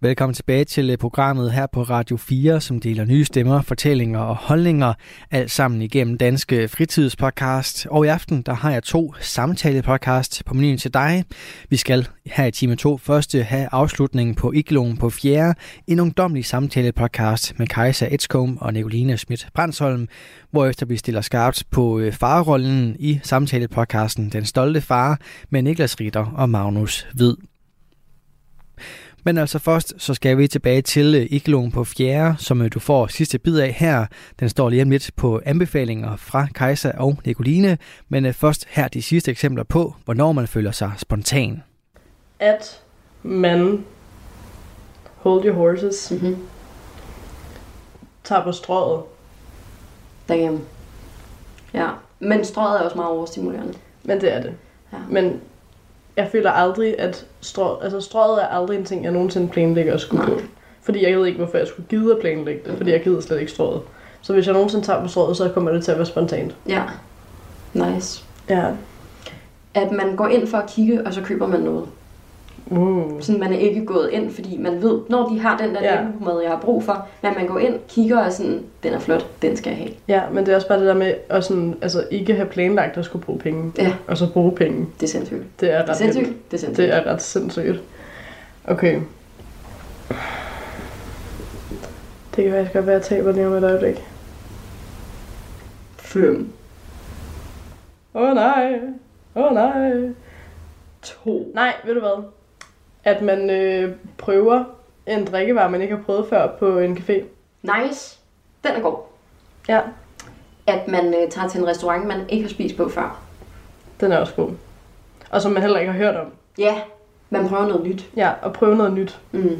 Velkommen tilbage til programmet her på Radio 4, som deler nye stemmer, fortællinger og holdninger, alt sammen igennem Danske Fritidspodcast. Og i aften, der har jeg 2 samtalepodcast på menuen til dig. Vi skal her i time 2 først have afslutningen på Igloen på fjerde, en ungdomlig samtalepodcast med Kajsa Edgecombe og Nicoline Schmidt-Brandsholm, hvorefter vi stiller skarpt på farrollen i samtalepodcasten Den Stolte Far med Niklas Ritter og Magnus Hvid. Men altså først, så skal vi tilbage til Igloen på fjerde, som du får sidste bid af her. Den står lige om lidt på anbefalinger fra Kajsa og Nicoline, men først her de sidste eksempler på, hvornår man føler sig spontan. At man hold your horses, tager på strået derhjemme. Ja, men strået er også meget overstimulerende. Men det er det. Ja. Men jeg føler aldrig, at strøget er aldrig en ting, jeg nogensinde planlægger at skulle på. Fordi jeg ved ikke, hvorfor jeg skulle gide at planlægge det, fordi jeg gider slet ikke strøget. Så hvis jeg nogensinde tager på strøget, så kommer det til at være spontant. Ja. Nice. Ja. At man går ind for at kigge, og så køber man noget. Sådan man er ikke gået ind, fordi man ved, når de har den der nemmehumad, jeg har brug for. Men man går ind, kigger og sådan, den er flot, den skal jeg have. Ja, men det er også bare det der med at sådan, altså, ikke have planlagt at skulle bruge penge. Ja. Og så bruge penge. Det er sindssygt. Det er ret sindssygt. Det er ret sindssygt. Okay. Det kan faktisk godt være, at jeg taber lige om et øjeblik. Fløm. Åh nej. 2. Nej, ved du hvad? At man prøver en drikkevarer, man ikke har prøvet før på en café. Nice. Den er god. Ja. At man tager til en restaurant, man ikke har spist på før. Den er også god. Og som man heller ikke har hørt om. Ja, man prøver noget nyt. Ja, og prøve noget nyt. Mm.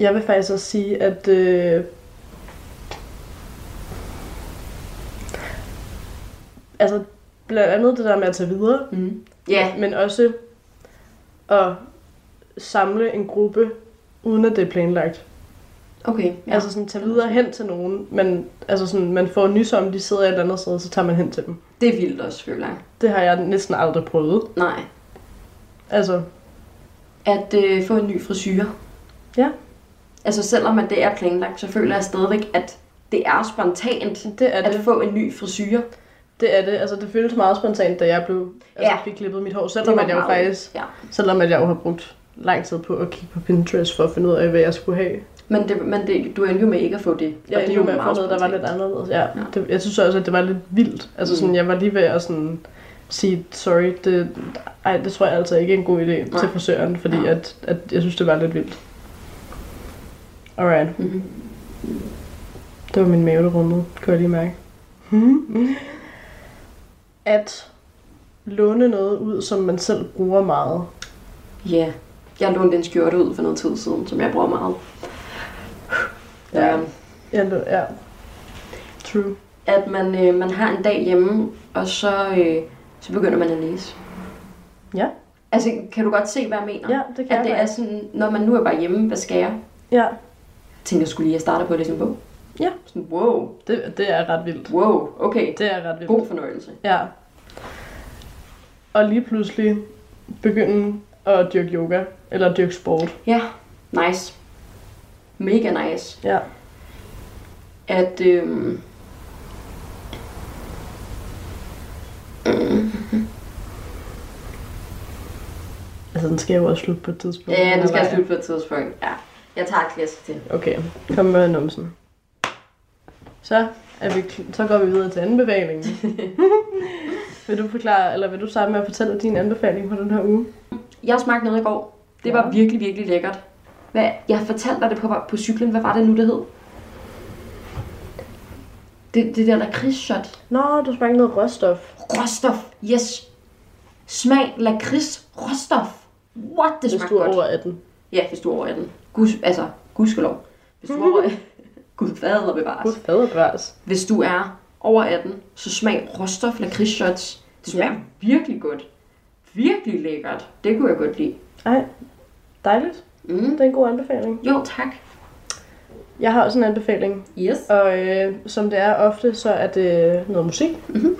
Jeg vil faktisk også sige, at altså blandt andet det der med at tage videre. Men også at samle en gruppe, uden at det er planlagt. Okay. Ja. Altså sådan, tage videre hen til nogen, men altså sådan, man får nys om, de sidder et eller andet sted, så tager man hen til dem. Det er vildt også, føler jeg. Det har jeg næsten aldrig prøvet. Nej. Altså. At få en ny frisyre. Ja. Altså selvom at det er planlagt, så føler jeg stadigvæk, at det er spontant, det er det. At få en ny frisyre. Det er det. Altså det føltes meget spontant, da jeg fik klippet mit hår, selvom at jeg jo har brugt lang tid på at kigge på Pinterest for at finde ud af, hvad jeg skulle have. Men det, du endte jo med ikke at få det. Jeg endte jo med at få noget, der var lidt anderledes. Ja. Det, jeg synes også, at det var lidt vildt. Altså sådan, jeg var lige ved at sådan sige, sorry, det tror jeg altså ikke er en god idé til frisøren, fordi at jeg synes, det var lidt vildt. Alright. Mm-hmm. Det var min mave, der rundede, kan jeg lige mærke. At låne noget ud, som man selv bruger meget. Ja. Yeah. Jeg lånte en skjorte ud for noget tid siden, som jeg bruger meget. Ja. True. At man har en dag hjemme, og så begynder man at læse. Ja. Altså, kan du godt se, hvad jeg mener? Ja, det kan at det er sådan, når man nu er bare hjemme, hvad skal jeg? Ja. Jeg tænker, jeg skulle lige at starte på at læse en bog. Ja. Sådan, wow. Det er ret vildt. Wow, okay. Det er ret vildt. God fornøjelse. Ja. Og lige pludselig begynde at dyrke yoga, eller dyrke sport. Ja, nice. Mega nice. Ja. At, altså, den skal jo også slutte på et tidspunkt. Ja, den skal slutte på et tidspunkt, ja. Jeg tager et klasse til. Okay, kom med numsen. Så går vi videre til anbefalingen. Vil du starte med at fortælle din anbefaling på den her uge? Jeg smagte noget i går. Det var virkelig, virkelig lækkert. Jeg fortalte dig det på cyklen. Hvad var det nu, det hed? Det der lakridsshot. Nå, du smagte noget råstof. Råstof, yes. Smag lakrids råstof. What, det smagte godt. Hvis du er over 18. Ja, hvis du er over 18. Gudskelov. Hvis du er over 18. Gud fader bevares. Hvis du er over 18, så smag råstof lakridsshots. Det smager virkelig godt. Virkelig lækkert. Det kunne jeg godt lide. Ej, dejligt. Mm. Det er en god anbefaling. Jo, tak. Jeg har også en anbefaling, yes. Og som det er ofte, så er det noget musik. Mm-hmm.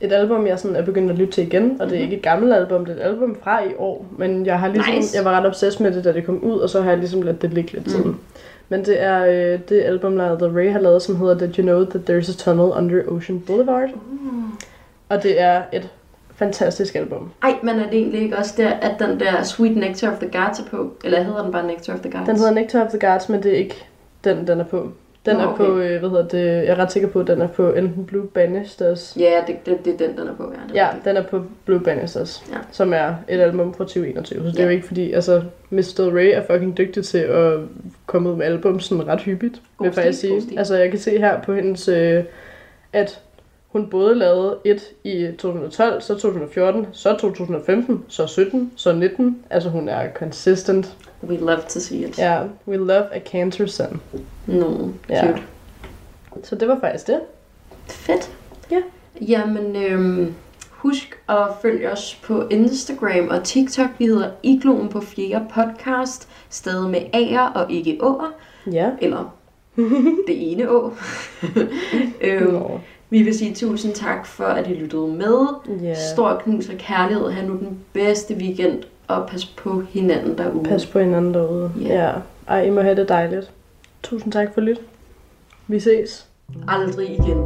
Et album, jeg sådan er begyndt at lytte til igen, og mm-hmm. det er ikke et gammelt album, det er et album fra i år. Men jeg har ligesom, nice. Jeg var ret obsessed med det, da det kom ud, og så har jeg ligesom ladt det ligge lidt mm. til. Men det er det album, der Ray har lavet, som hedder Did You Know That There's a Tunnel Under Ocean Boulevard. Mm. Og det er et fantastisk album. Ej, men er det egentlig ikke også der, at den der Sweet Nectar of the Gods er på? Eller hedder den bare Nectar of the Gods? Den hedder Nectar of the Gods, men det er ikke den er på. Den er okay. På, hvad hedder det, jeg er ret sikker på, at den er på enten Blue Banisters. Ja, det er den er på. Ja, den er på Blue Banisters, ja. Som er et album fra 2021. Så det er jo ikke fordi, altså Mr. Ray er fucking dygtig til at komme ud med album sådan ret hyppigt. God stil, god stil. Altså jeg kan se her på hendes, at hun både lavede et i 2012, så 2014, så 2015, så 17, så 19. Altså hun er consistent. We love to see it. Ja, yeah, we love a cancer son. No, ja. Cute. Så det var faktisk det. Fedt. Ja. Yeah. Jamen, husk at følge os på Instagram og TikTok. Vi hedder Igloen på fjerde podcast. Stadig med A'er og ikke O'er. Ja. Yeah. Eller det ene Å. No. Vi vil sige tusind tak for, at I lyttede med. Yeah. Stor knus og kærlighed. Ha' nu den bedste weekend. Og pas på hinanden derude. Pas på hinanden derude. Yeah. Ja. Ej, I må have det dejligt. Tusind tak for lyt. Vi ses. Aldrig igen.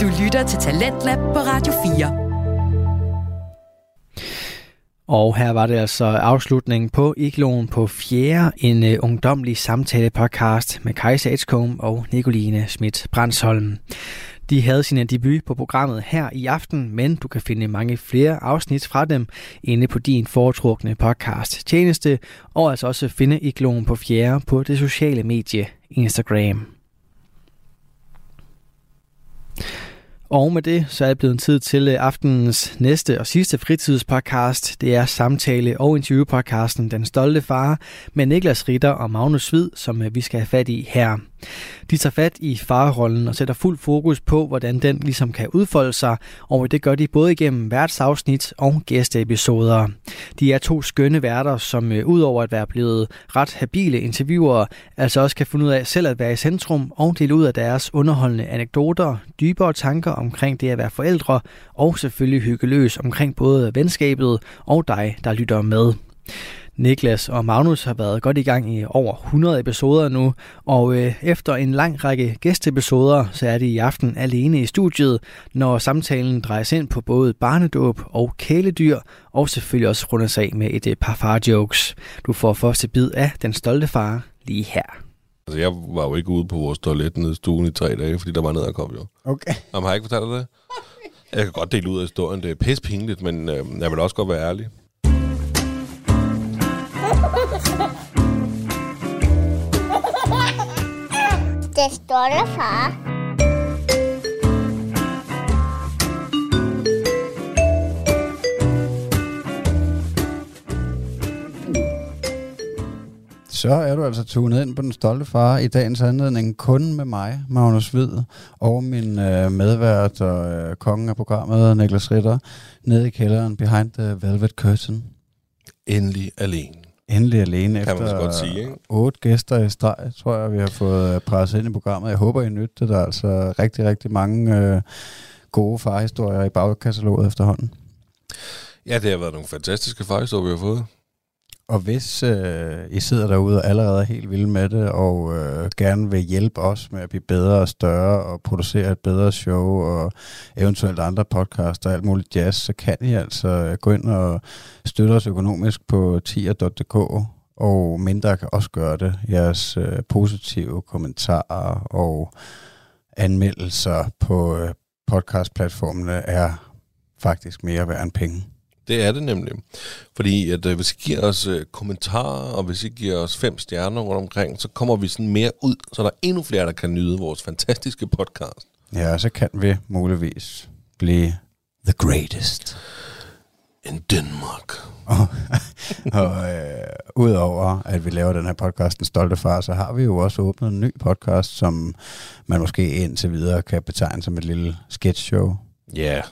Du lytter til Talent Lab på Radio 4. Og her var det altså afslutningen på Igloen på fjerde, en ungdomlig samtale-podcast med Kajsa Edgecombe og Nicoline Schmidt-Brandsholm. De havde sin debut på programmet her i aften, men du kan finde mange flere afsnit fra dem inde på din foretrukne podcast-tjeneste, og altså også finde Igloen på fjerde på det sociale medie Instagram. Og med det, så er det blevet en tid til aftenens næste og sidste fritidspodcast. Det er samtale- og interviewpodcasten Den Stolte Far med Niklas Ritter og Magnus Hvid, som vi skal have fat i her. De tager fat i farrollen og sætter fuld fokus på, hvordan den ligesom kan udfolde sig, og det gør de både igennem værtsafsnit og gæsteepisoder. De er to skønne værter, som udover at være blevet ret habile interviewer, altså også kan finde ud af selv at være i centrum og dele ud af deres underholdende anekdoter, dybere tanker omkring det at være forældre, og selvfølgelig hyggeløs omkring både venskabet og dig, der lytter med. Niklas og Magnus har været godt i gang i over 100 episoder nu, og efter en lang række gæsteepisoder, så er de i aften alene i studiet, når samtalen drejes ind på både barnedåb og kæledyr, og selvfølgelig også rundes af med et par far-jokes. Du får første bid af Den Stolte Far lige her. Altså, jeg var jo ikke ude på vores toilet nede i stuen i 3 dage, fordi der var nederkom jo. Okay. Jamen, har jeg ikke fortalt dig det? Jeg kan godt dele ud af historien. Det er pisse pinligt, men jeg vil også godt være ærlig. Den Stolte Far. Så er du altså tunet ind på Den Stolte Far i dagens anledning kun med mig, Magnus Hvid, og min medvært og kongen af programmet, Niklas Ritter, nede i kælderen behind the velvet curtain. Endelig alene. Endelig alene efter sige, 8 gæster i streg, tror jeg, vi har fået presset ind i programmet. Jeg håber, I nytter det. Der er altså rigtig, rigtig mange gode farhistorier i bagkataloget efterhånden. Ja, det har været nogle fantastiske farhistorier, vi har fået. Og hvis I sidder derude og allerede er helt vilde med det, og gerne vil hjælpe os med at blive bedre og større, og producere et bedre show, og eventuelt andre podcasts og alt muligt jazz, så kan I altså gå ind og støtte os økonomisk på tier.dk, og mindre kan også gøre det. Jeres positive kommentarer og anmeldelser på podcastplatformene er faktisk mere værd end penge. Det er det nemlig, fordi at, hvis I giver os kommentarer, og hvis I giver os 5 stjerner rundt omkring, så kommer vi sådan mere ud, så der er endnu flere, der kan nyde vores fantastiske podcast. Ja, så kan vi muligvis blive the greatest. in Denmark. Og udover at vi laver den her podcast Den Stolte Far, så har vi jo også åbnet en ny podcast, som man måske indtil videre kan betegne som et lille sketchshow. Ja. Yeah.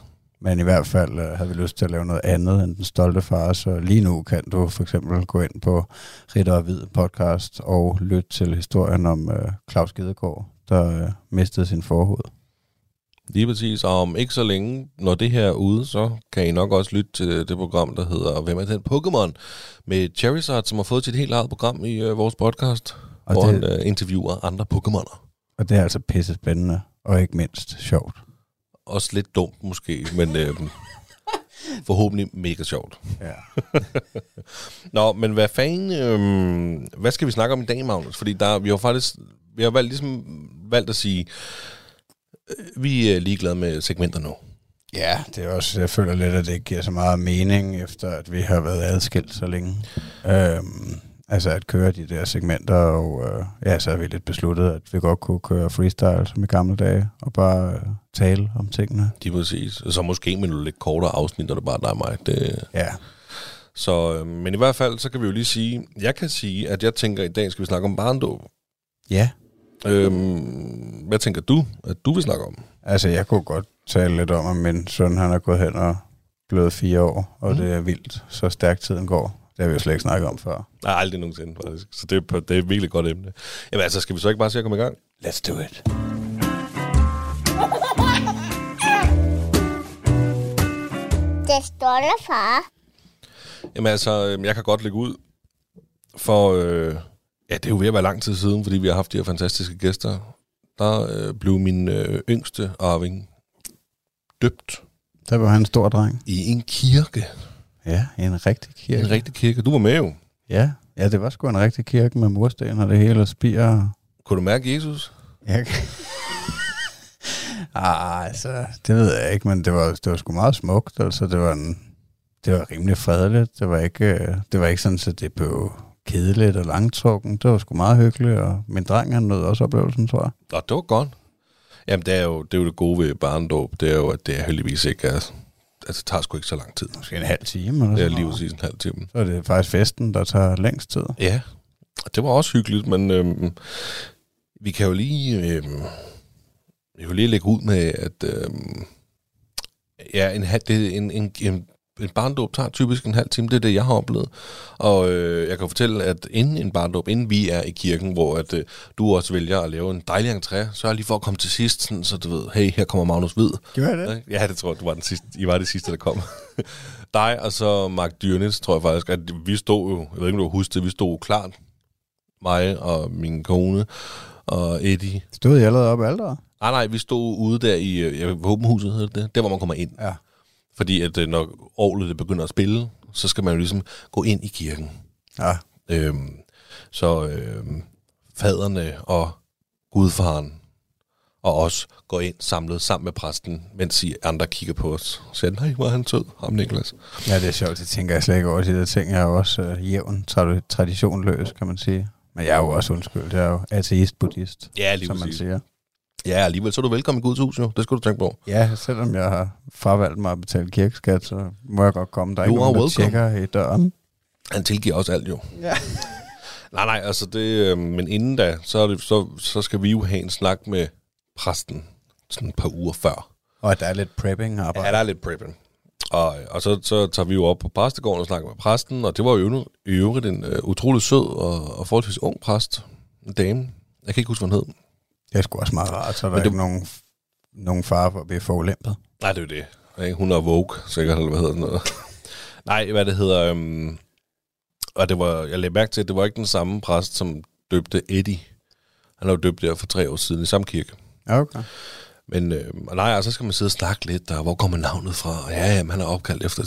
Men i hvert fald havde vi lyst til at lave noget andet end Den Stolte Far, så lige nu kan du for eksempel gå ind på Ridder Hvid podcast og lytte til historien om Claus Gidegård, der mistede sin forhud. Lige præcis, og om ikke så længe, når det her er ude, så kan I nok også lytte til det program, der hedder Hvem er den Pokémon med Charizard, som har fået sit helt eget program i vores podcast, og hvor det, han interviewer andre Pokémoner. Og det er altså pisse spændende, og ikke mindst sjovt. Også lidt dumt måske, men forhåbentlig mega sjovt. Ja. Nå, men hvad fanden, hvad skal vi snakke om i dag, Magnus? Fordi vi har valgt at sige, vi er ligeglade med segmenter nu. Ja, det er også, jeg føler lidt, at det giver så meget mening, efter at vi har været adskilt så længe. Altså at køre de der segmenter, og så har vi lidt besluttet, at vi godt kunne køre freestyle som i gamle dage, og bare tale om tingene. Det er præcis. Så måske med nogle lidt kortere afsnit, når det bare er dig og mig. Det... Ja. Så, men i hvert fald, så kan vi jo lige sige, at jeg tænker, at i dag skal vi snakke om barndåb. Ja. Hvad tænker du, at du vil snakke om? Altså, jeg kunne godt tale lidt om, at min søn, han er gået hen og blevet 4 år, og det er vildt, så stærkt tiden går. Det har vi jo slet ikke snakket om før. Nej, aldrig nogensinde, faktisk. Så det er et virkelig godt emne. Jamen altså, skal vi så ikke bare se at komme i gang? Let's do it. Det står der, far. Jamen altså, jeg kan godt lægge ud for... det er jo ved at være lang tid siden, fordi vi har haft de her fantastiske gæster. Der blev min yngste arving døbt. Der var han en stor dreng. I en kirke. Ja, en rigtig kirke. En rigtig kirke. Du var med jo. Ja, det var sgu en rigtig kirke med mursten og det hele spirer. Kunne du mærke Jesus? Ja. Altså, det ved jeg ikke, men det var sgu meget smukt. Altså, det var rimelig fredeligt. Det var ikke sådan, at det blev kedeligt og langtrukken. Det var sgu meget hyggeligt, og min dreng, han nød også oplevelsen, tror jeg. Nå, det var godt. Jamen, det er jo det gode ved barndåb. Det er jo, at det er heldigvis ikke er... Altså, det tager sgu ikke så lang tid. Måske en halv time eller sådan noget. Ja, lige præcis en halv time. Så er det faktisk festen, der tager længst tid. Ja, og det var også hyggeligt, men vi kan jo lige... Vi kan jo lige lægge ud med, at... En barndåb tager typisk en halv time, det er det, jeg har oplevet. Og jeg kan fortælle, at inden vi er i kirken, hvor at, du også vælger at lave en dejlig entré, så er lige for at komme til sidst, sådan, så du ved, hey, her kommer Magnus Hvid. Gjorde jeg det? Ja, det tror jeg, I var det sidste, der kom. Dig og så Mark Dyrnes, tror jeg faktisk, at vi stod jo, jeg ved ikke, om du husker det, vi stod klart, mig og min kone og Eddie. Stod I allerede oppe alderet? Nej, vi stod ude der i, jeg håber, huset hedder det, der hvor man kommer ind. Ja. Fordi at når orglet begynder at spille, så skal man jo ligesom gå ind i kirken. Ja. Så faderne og gudfaren og os går ind samlet sammen med præsten, mens I andre kigger på os. Så nej, hvor er han sød, ham Niklas. Ja, det er sjovt, det tænker jeg slet ikke over. De der ting er jo også jævn traditionløs, kan man sige. Men jeg er jo også undskyldt, jeg er jo ateist-buddhist, ja, som man siger. Ja, alligevel. Så er du velkommen i Guds hus, jo. Det skulle du tænke på. Ja, selvom jeg har fravalgt mig at betale kirkeskat, så må jeg godt komme. Der er ikke nogen, der tjekker i døren. Han tilgiver også alt, jo. Ja. nej, altså det... Men inden da, så skal vi jo have en snak med præsten sådan et par uger før. Og der er lidt prepping arbejde. Ja, der er lidt prepping. Og så tager vi jo op på præstegården og snakker med præsten, og det var jo i øvrigt en utrolig sød og forholdsvis ung præst. En dame. Jeg kan ikke huske, hvad hun hed. Det er sgu også meget rart, så er der ikke nogen far for at blive forulæmpet. Nej, det er jo det. Hun er woke, sikkert, eller hvad hedder noget. Nej, hvad det hedder... Og det var, jeg lagde mærke til, at det var ikke den samme præst, som døbte Eddie. Han har jo døbt der for 3 år siden i samme kirke. Okay. Men så skal man sidde og snakke lidt, og hvor kommer navnet fra? Ja, jamen, han er opkaldt efter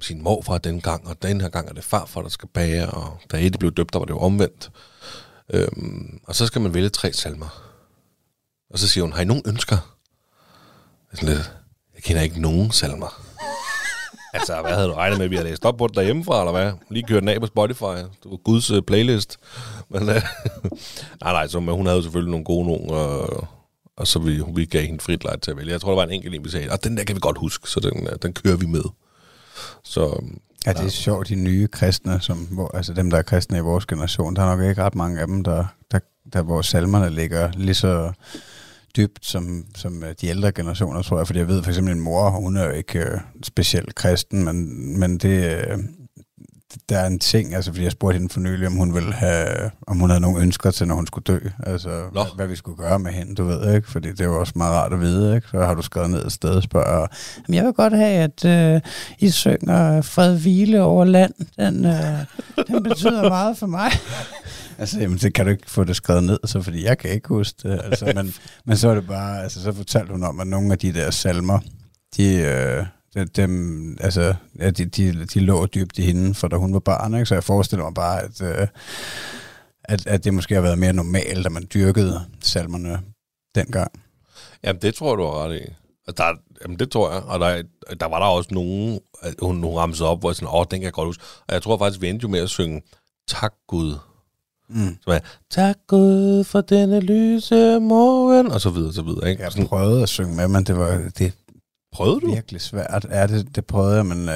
sin morfar dengang, og den her gang er det farfar, der skal bage, og da Eddie blev døbt, der var det jo omvendt. Og så skal man vælge 3 salmer. Og så siger hun, har I nogen ønsker? Lidt, jeg kender ikke nogen salmer. Altså, hvad havde du regnet med, vi havde læst op på den derhjemmefra, eller hvad? Lige kørt den af på Spotify. Det var Guds playlist. Men nej, så, men hun havde selvfølgelig nogle gode nogen, og så vi gav hende frit lejt til at vælge. Jeg tror, der var en enkelt, vi sagde, og den der kan vi godt huske, så den kører vi med. Så, ja, det er sjovt, de nye kristne, som, altså dem, der er kristne i vores generation, der er nok ikke ret mange af dem, der hvor salmerne ligger lige så dybt som de ældre generationer, tror jeg. Fordi jeg ved for eksempel, min mor, hun er jo ikke specielt kristen, men det... Der er en ting, altså fordi jeg spurgte hende for nylig, om hun havde nogle ønsker til, når hun skulle dø. Altså, hvad vi skulle gøre med hende, du ved, ikke? Fordi det er også meget rart at vide, ikke? Så har du skrevet ned et sted og spørger, jeg vil godt have, at I synger Fred Hvile over land. Den betyder meget for mig. Altså, jamen, det kan du ikke få det skrevet ned, så, fordi jeg kan ikke huske det. Altså, men så er det bare, altså, så fortalte hun om, at nogle af de der salmer, de lå dybt i hende, for da hun var barn, ikke? Så jeg forestiller mig bare, at det måske har været mere normalt, at man dyrkede salmerne dengang. Jamen, det tror jeg, du har ret i. Det tror jeg. Og der var der også nogen, hun ramsede op, hvor jeg sådan, den kan jeg godt huske. Og jeg tror faktisk, vi endte jo med at synge Tak Gud. Mm. Så tak Gud for denne lyse morgen, og så videre, ikke? Jeg prøvede at synge med, men det var... Det prøvede du? Virkelig svært. Ja, det prøvede jeg, men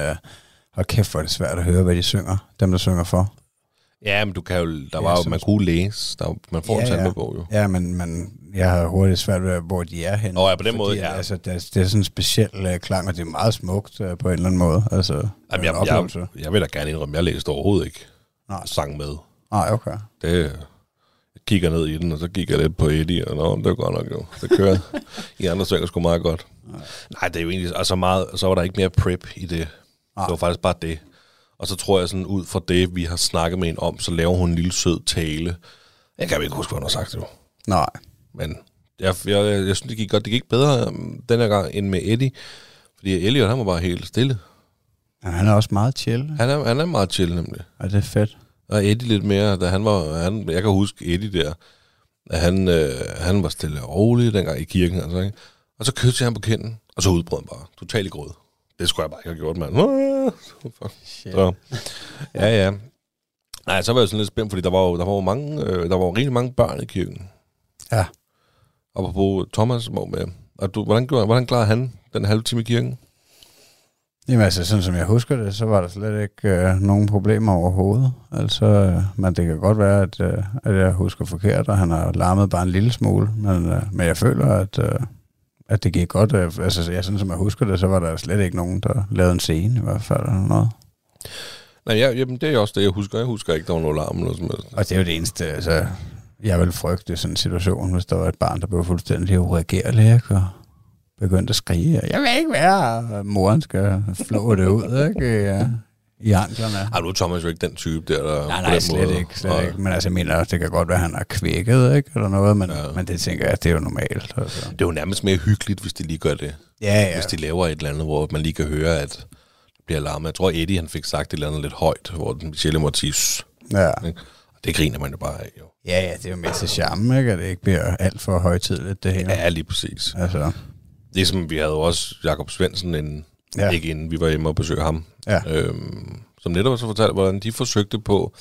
hold kæft, hvor er det svært at høre, hvad de synger. Dem, der synger for. Ja, men du kan jo... man kunne læse. Man får en salmebog jo. Ja, men jeg har hurtigt svært ved, hvor de er henne. Nå ja, på den måde, ja. Altså, det er sådan en speciel klang, og det er meget smukt på en eller anden måde. Altså, jamen, jeg vil da gerne indrømme, jeg læste overhovedet ikke. Nej. Sang med. Nej, okay. Det... Kigger ned i den, og så kigger jeg lidt på Eddie, og det var godt nok jo. Det kører. I andre synger sgu meget godt. Nej, det er jo egentlig, altså meget, så var der ikke mere prep i det. Nej. Det var faktisk bare det. Og så tror jeg sådan, ud fra det, vi har snakket med en om, så laver hun en lille sød tale. Jeg kan ikke huske, hvad hun har sagt det. Nej. Men jeg synes, det gik godt. Det gik bedre den her gang end med Eddie, fordi Elliot, han var bare helt stille. Ja, han er også meget chill. Han er meget chill, nemlig. Og det er fedt. Og Eddie lidt mere, da han var... jeg kan huske Eddie der, at han var stille og rolig dengang i kirken. Altså, ikke? Og så kyssede han på kinden, og så udbrød han bare. Totalt i gråd. Det skulle jeg bare ikke have gjort, mand. Så, ja. Nej, så var jeg sådan lidt spændt, fordi der var rigtig mange børn i kirken. Ja. Og på Thomas var med. Og hvordan klarede han den halve time i kirken? Jamen altså, sådan som jeg husker det, så var der slet ikke nogen problemer overhovedet. Altså, men det kan godt være, at jeg husker forkert, og han har larmet bare en lille smule. Men jeg føler, at det gik godt. Altså, sådan som jeg husker det, så var der slet ikke nogen, der lavede en scene i hvert fald eller noget. Nej, det er også det, jeg husker. Jeg husker ikke, der var noget larm eller sådan noget. Og det er jo det eneste, altså, jeg ville frygte sådan en situation, hvis der var et barn, der blev fuldstændig ureagerlig, ikke? Og begyndte at skrige, jeg vil ikke være, moren skal flå det ud, ikke? Ja. I anklerne. Nu er Thomas jo ikke den type der nej, slet ikke. Men altså, jeg mener, det kan godt være, at han er kvækket, ikke? Eller noget, men det tænker jeg, det er jo normalt. Altså. Det er jo nærmest mere hyggeligt, hvis de lige gør det. Ja. Hvis de laver et eller andet, hvor man lige kan høre, at det bliver larmet. Jeg tror, Eddie, han fik sagt et eller andet lidt højt, hvor den sjældne må tiges. Ja. Det griner man jo bare af, jo. Ja, det er jo med til charme, ikke? At det ikke bliver alt for højtidligt, det her. Ja, lige præcis. Altså... Ligesom vi havde også Jacob Svendsen, ikke inden vi var hjemme og besøgte ham, som netop så fortalte, hvordan de forsøgte på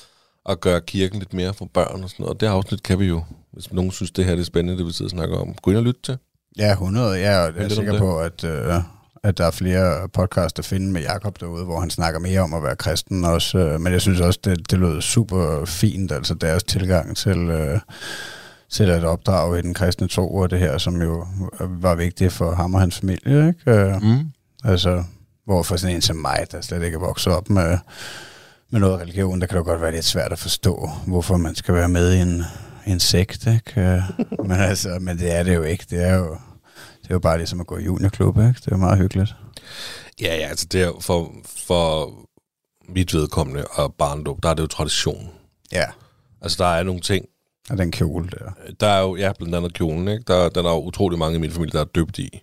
at gøre kirken lidt mere for børn og sådan noget. Og det afsnit kan vi jo, hvis nogen synes, det her er spændende, det vi sidder og snakker om. Gå ind og lytte til. Ja, 100. Ja, og jeg er sikker på, at der er flere podcasts at finde med Jacob derude, hvor han snakker mere om at være kristen også. Men jeg synes også, det lød super fint, altså deres tilgang til at opdrage i den kristne tro, og det her, som jo var vigtigt for ham og hans familie, ikke? Altså, hvor for sådan en som mig, der slet ikke er vokset op med noget religion, der kan det godt være lidt svært at forstå, hvorfor man skal være med i en sekt, ikke? Men det er det jo ikke. Det er jo bare ligesom at gå i juniorklub, ikke? Det er jo meget hyggeligt. Ja, altså det er for mit vedkommende og barndom, der er det jo tradition. Ja. Altså, der er nogle ting, og den kjole der. Der er jo, blandt andet kjolen, ikke? Der er jo utrolig mange i min familie, der er døbt i.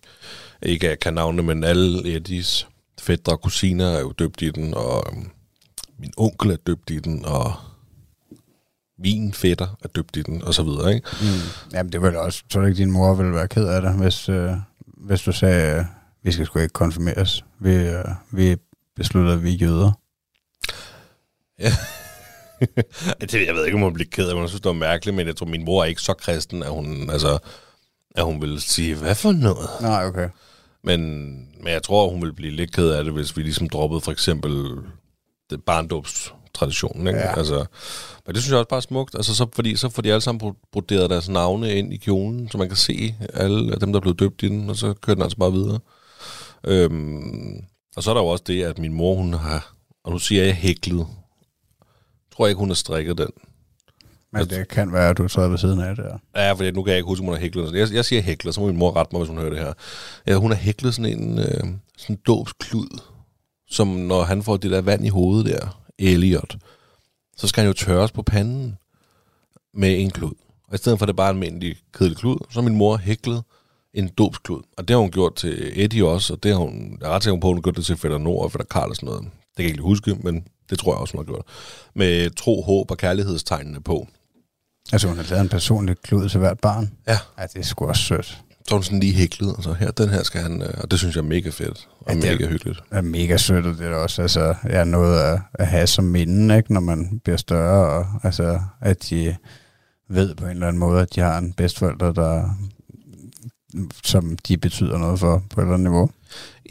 Ikke jeg kan navne, men alle Eddies fætre og kusiner er jo døbt i den, og min onkel er døbt i den, og min fætter er døbt i den, og så videre, ikke? Mm. Jamen, det ville også, tror du ikke, din mor ville være ked af dig, hvis du sagde, vi skal sgu ikke konfirmeres. Vi besluttede, vi er jøder. Ja. Jeg ved ikke, om hun bliver ked af, men jeg synes, det var mærkeligt, men jeg tror, min mor er ikke så kristen, at hun ville sige, hvad for noget? Nej, okay. Men jeg tror, hun ville blive lidt ked af det, hvis vi ligesom droppede for eksempel barndåbstraditionen, ikke? Ja. Altså, men det synes jeg også bare er smukt, altså, fordi så får de alle sammen broderet deres navne ind i kjolen, så man kan se alle dem, der er blevet døbt i den, og så kører den altså bare videre. Og så er der jo også det, at min mor, hun har, og nu siger jeg hæklet, tror ikke, hun har strikket den. Men det kan være, at du sad ved siden af det her. Ja, for nu kan jeg ikke huske, om hun har hæklet. Jeg siger hæklet, så må min mor rette mig, hvis hun hører det her. Ja, hun har hæklet sådan en dåbsklud, som når han får det der vand i hovedet der, Elliot, så skal han jo tørres på panden med en klud. Og i stedet for, det bare en almindelig kedelig klud, så min mor hæklet en dåbsklud. Og det har hun gjort til Eddie også, og det har hun, jeg er ret sikker på, hun har gjort det til fætter Nord og fætter Karl og sådan noget. Det kan jeg ikke huske, men det tror jeg også, hun har gjort. Med tro, håb og kærlighedstegnene på. Altså, hun har lavet en personlig klud til hvert barn? Ja. Ja, det er sgu også sødt. Så hun sådan lige hæklet, altså her, den her skal han, og det synes jeg er mega fedt, og ja, mega hyggeligt. Det er mega sødt, og det er også, altså, er noget at have som minden, ikke, når man bliver større, og altså, at de ved på en eller anden måde, at de har en bedsteforældre, som de betyder noget for, på et eller andet niveau.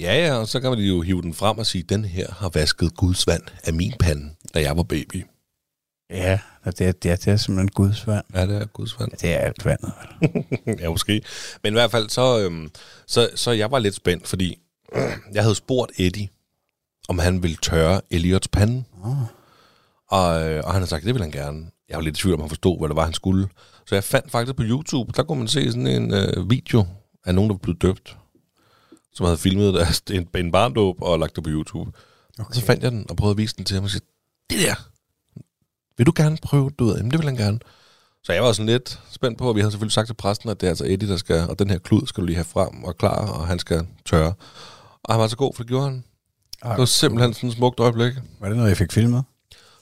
Ja, og så kan man jo hive den frem og sige, den her har vasket Guds vand af min pande, da jeg var baby. Ja, og det er simpelthen Guds vand. Ja, det er Guds vand. Ja, det er alt vandet. Ja, måske. Men i hvert fald, så jeg var lidt spændt, fordi jeg havde spurgt Eddie, om han ville tørre Elliots pande. Oh. Og han havde sagt, det ville han gerne. Jeg var lidt i tvivl, om han forstod, hvad det var, han skulle. Så jeg fandt faktisk på YouTube, der kunne man se sådan en video af nogen, der blev døbt, som havde filmet deres, en barndåb og lagt det på YouTube. Okay. Så fandt jeg den og prøvede at vise den til ham og sagde, det der! Vil du gerne prøve det ud? Jamen, det vil han gerne. Så jeg var sådan lidt spændt på, og vi havde selvfølgelig sagt til præsten, at det er altså Eddie, der skal, og den her klud skal du lige have frem og klar, og han skal tørre. Og han var så god, for det gjorde han. Ej, det var simpelthen sådan et smukt øjeblik. Var det noget, I fik filmet?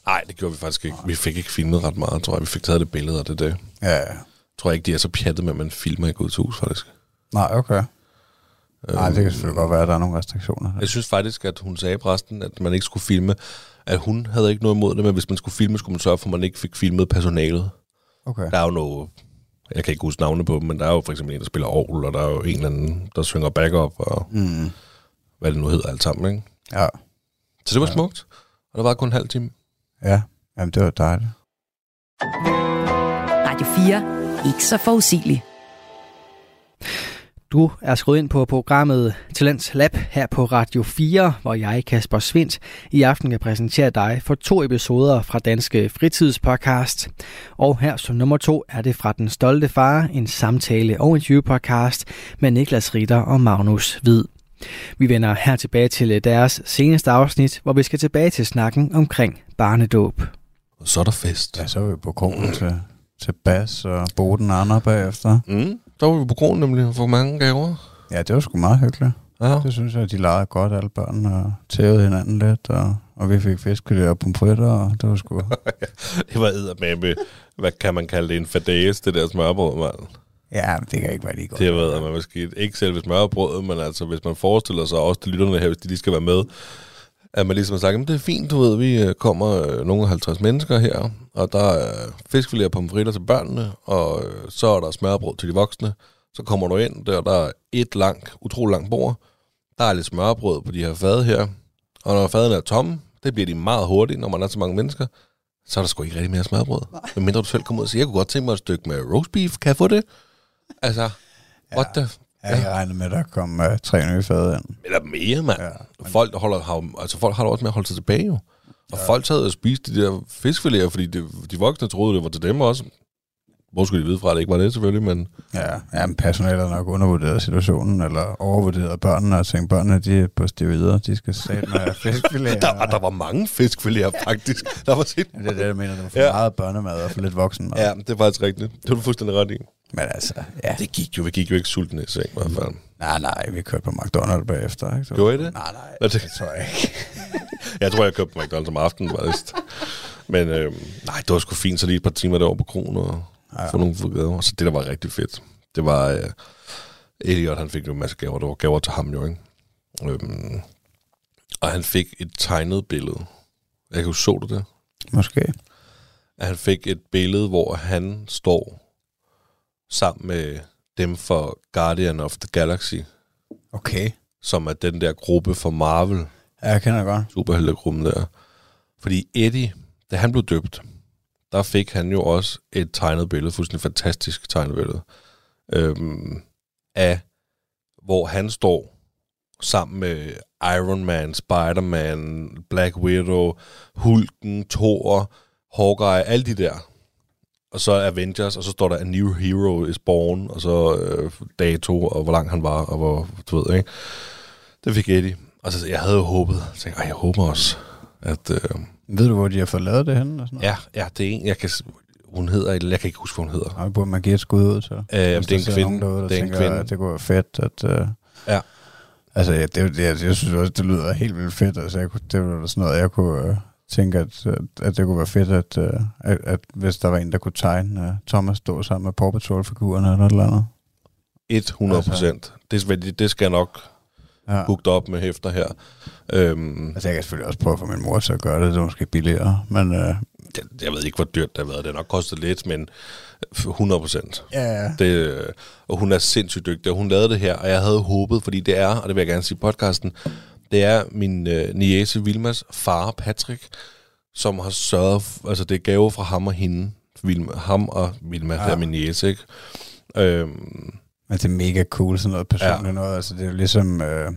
Nej, det gjorde vi faktisk ikke. Vi fik ikke filmet ret meget, tror jeg. Vi fik taget det billede af det der. Ja, ja. Tror jeg ikke, de er så pjattet med, at man filmer i Guds hus, faktisk. Nej, okay. Nej, det kan selvfølgelig godt være, at der er nogle restriktioner. Jeg synes faktisk, at hun sagde præsten, at man ikke skulle filme, at hun havde ikke noget imod det, men hvis man skulle filme, skulle man sørge for, at man ikke fik filmet personalet. Okay. Der er jo noget, jeg kan ikke huske navne på dem, men der er jo for eksempel en, der spiller orgel, og der er jo en eller anden, der synger backup, og hvad det nu hedder alt sammen, ikke? Ja. Så det var smukt, og der var kun en halv time. Ja, jamen det var dejligt. Radio 4, ikke så forudsigeligt. Du er skruet ind på programmet Talent Lab her på Radio 4, hvor jeg, Kasper Svinth, i aften kan præsentere dig for 2 episoder fra Danske Fritidspodcast. Og her som nummer 2 er det fra Den Stolte Far, en samtale- og interviewpodcast med Niklas Ritter og Magnus Hvid. Vi vender her tilbage til deres seneste afsnit, hvor vi skal tilbage til snakken omkring barnedåb. Og så er der fest. Ja, så er vi på krogen til Bas og Boden Anna bagefter. Mm. Der var vi på krogen nemlig og fik mange gaver. Ja, det var sgu meget hyggeligt. Ja. Det synes jeg, at de legede godt, alle børnene, og tævede hinanden lidt, og vi fik fiskelyr og pomfritter, og det var sgu... Det var eddermame, hvad kan man kalde det, en fadæs, det der smørbrød, mand. Ja, det kan ikke være lige godt. Det ved man måske ikke selve smørbrødet, men altså, hvis man forestiller sig også til lytterne her, hvis de lige skal være med, at man ligesom har sagt, det er fint, du ved, vi kommer nogle 50 mennesker her, og der er fiskfiléer og pomfritter til børnene, og så er der smørbrød til de voksne. Så kommer du ind, der er et langt, utrolig langt bord. Der er lidt smørbrød på de her fade her, og når fadene er tomme, det bliver de meget hurtigt, når man er så mange mennesker, så er der sgu ikke rigtig mere smørbrød. Men mindre du selv kommer ud og siger, jeg kunne godt tænke mig et stykke med roast beef, kan jeg få det? Altså, what the... Ja. Jeg regnede med, at der kom 3 nye fade ind. Eller mere, mand. Ja, men... folk har også med at holde sig tilbage, jo. Og ja. Folk havde spist de der fiskfiléer, fordi de voksne troede, det var til dem også. Hvor skulle de vide fra, at det ikke var det, selvfølgelig, men... Ja, men personalet nok undervurderede situationen, eller overvurderede børnene, og tænkte, børnene, de er på steroider, de skal sætte med fiskfiléer. Der var mange fiskfiléer, faktisk. Der var set... Det er det, jeg mener, der var for meget børnemad, og for lidt voksenmad. Ja, det er faktisk rigtigt. Det var du fuldstændig ret i. Men altså, ja. Vi gik jo ikke sultne i seng, i hvert fald. Nej, vi kørte på McDonald's bagefter, ikke? Gjorde I det? Nej, det tror jeg ikke. Jeg tror, jeg kørte på McDonald's om aftenen, faktisk. Men nej, det var sgu fint, så lige et par timer derovre på krogen og få nogle gaver. Så det, der var rigtig fedt, det var... Elliot, han fik jo en masse gaver. Der var gaver til ham jo, ikke? Og han fik et tegnet billede. Jeg kan jo så det der. Måske. At han fik et billede, hvor han står... sammen med dem for Guardian of the Galaxy. Okay. som er den der gruppe for Marvel. Ja, jeg kender det godt. Superheltegruppen der. Fordi Eddie, da han blev døbt, der fik han jo også et tegnet billede, fuldstændig fantastisk tegnet billede, af hvor han står sammen med Iron Man, Spider-Man, Black Widow, Hulken, Thor, Hawkeye, alle de der. Og så Avengers, og så står der A New Hero is Born, og så dato, og hvor lang han var, og hvor, du ved, ikke? Det fik Eddie. Og så jeg havde håbet, jeg tænkte, jeg håber også, at... Ved du, hvor de har fået lavet det henne? Og sådan noget? Ja, det er en, jeg kan... Hun hedder, eller jeg kan ikke huske, hvad hun hedder. Og burde man give et skud ud til? Det er en kvinde. Derude, det er tænker, en kvinde. At det kunne være fedt, at... Ja. Altså, ja, jeg synes også, det lyder helt vildt fedt. Altså, det var sådan noget, jeg kunne... tænker, at det kunne være fedt, at hvis der var en, der kunne tegne Thomas stå sammen med Paw Patrol-figurerne eller noget eller andet. 100%. Altså. Det skal nok hooket op med hæfter her. Altså, jeg kan selvfølgelig også prøve for min mor til at gøre det. Det er måske billigere, men... Jeg ved ikke, hvor dyrt det har været. Det har nok kostet lidt, men 100%. Ja. Og hun er sindssygt dygtig, og hun lavede det her, og jeg havde håbet, fordi det er, og det vil jeg gerne sige i podcasten, det er min niece Vilmas far, Patrick, som har sørget... Altså, det er gave fra ham og hende. Ham og Vilma, der er min niece, ikke? Men det er mega cool, sådan noget personligt noget. Altså, det er ligesom... jeg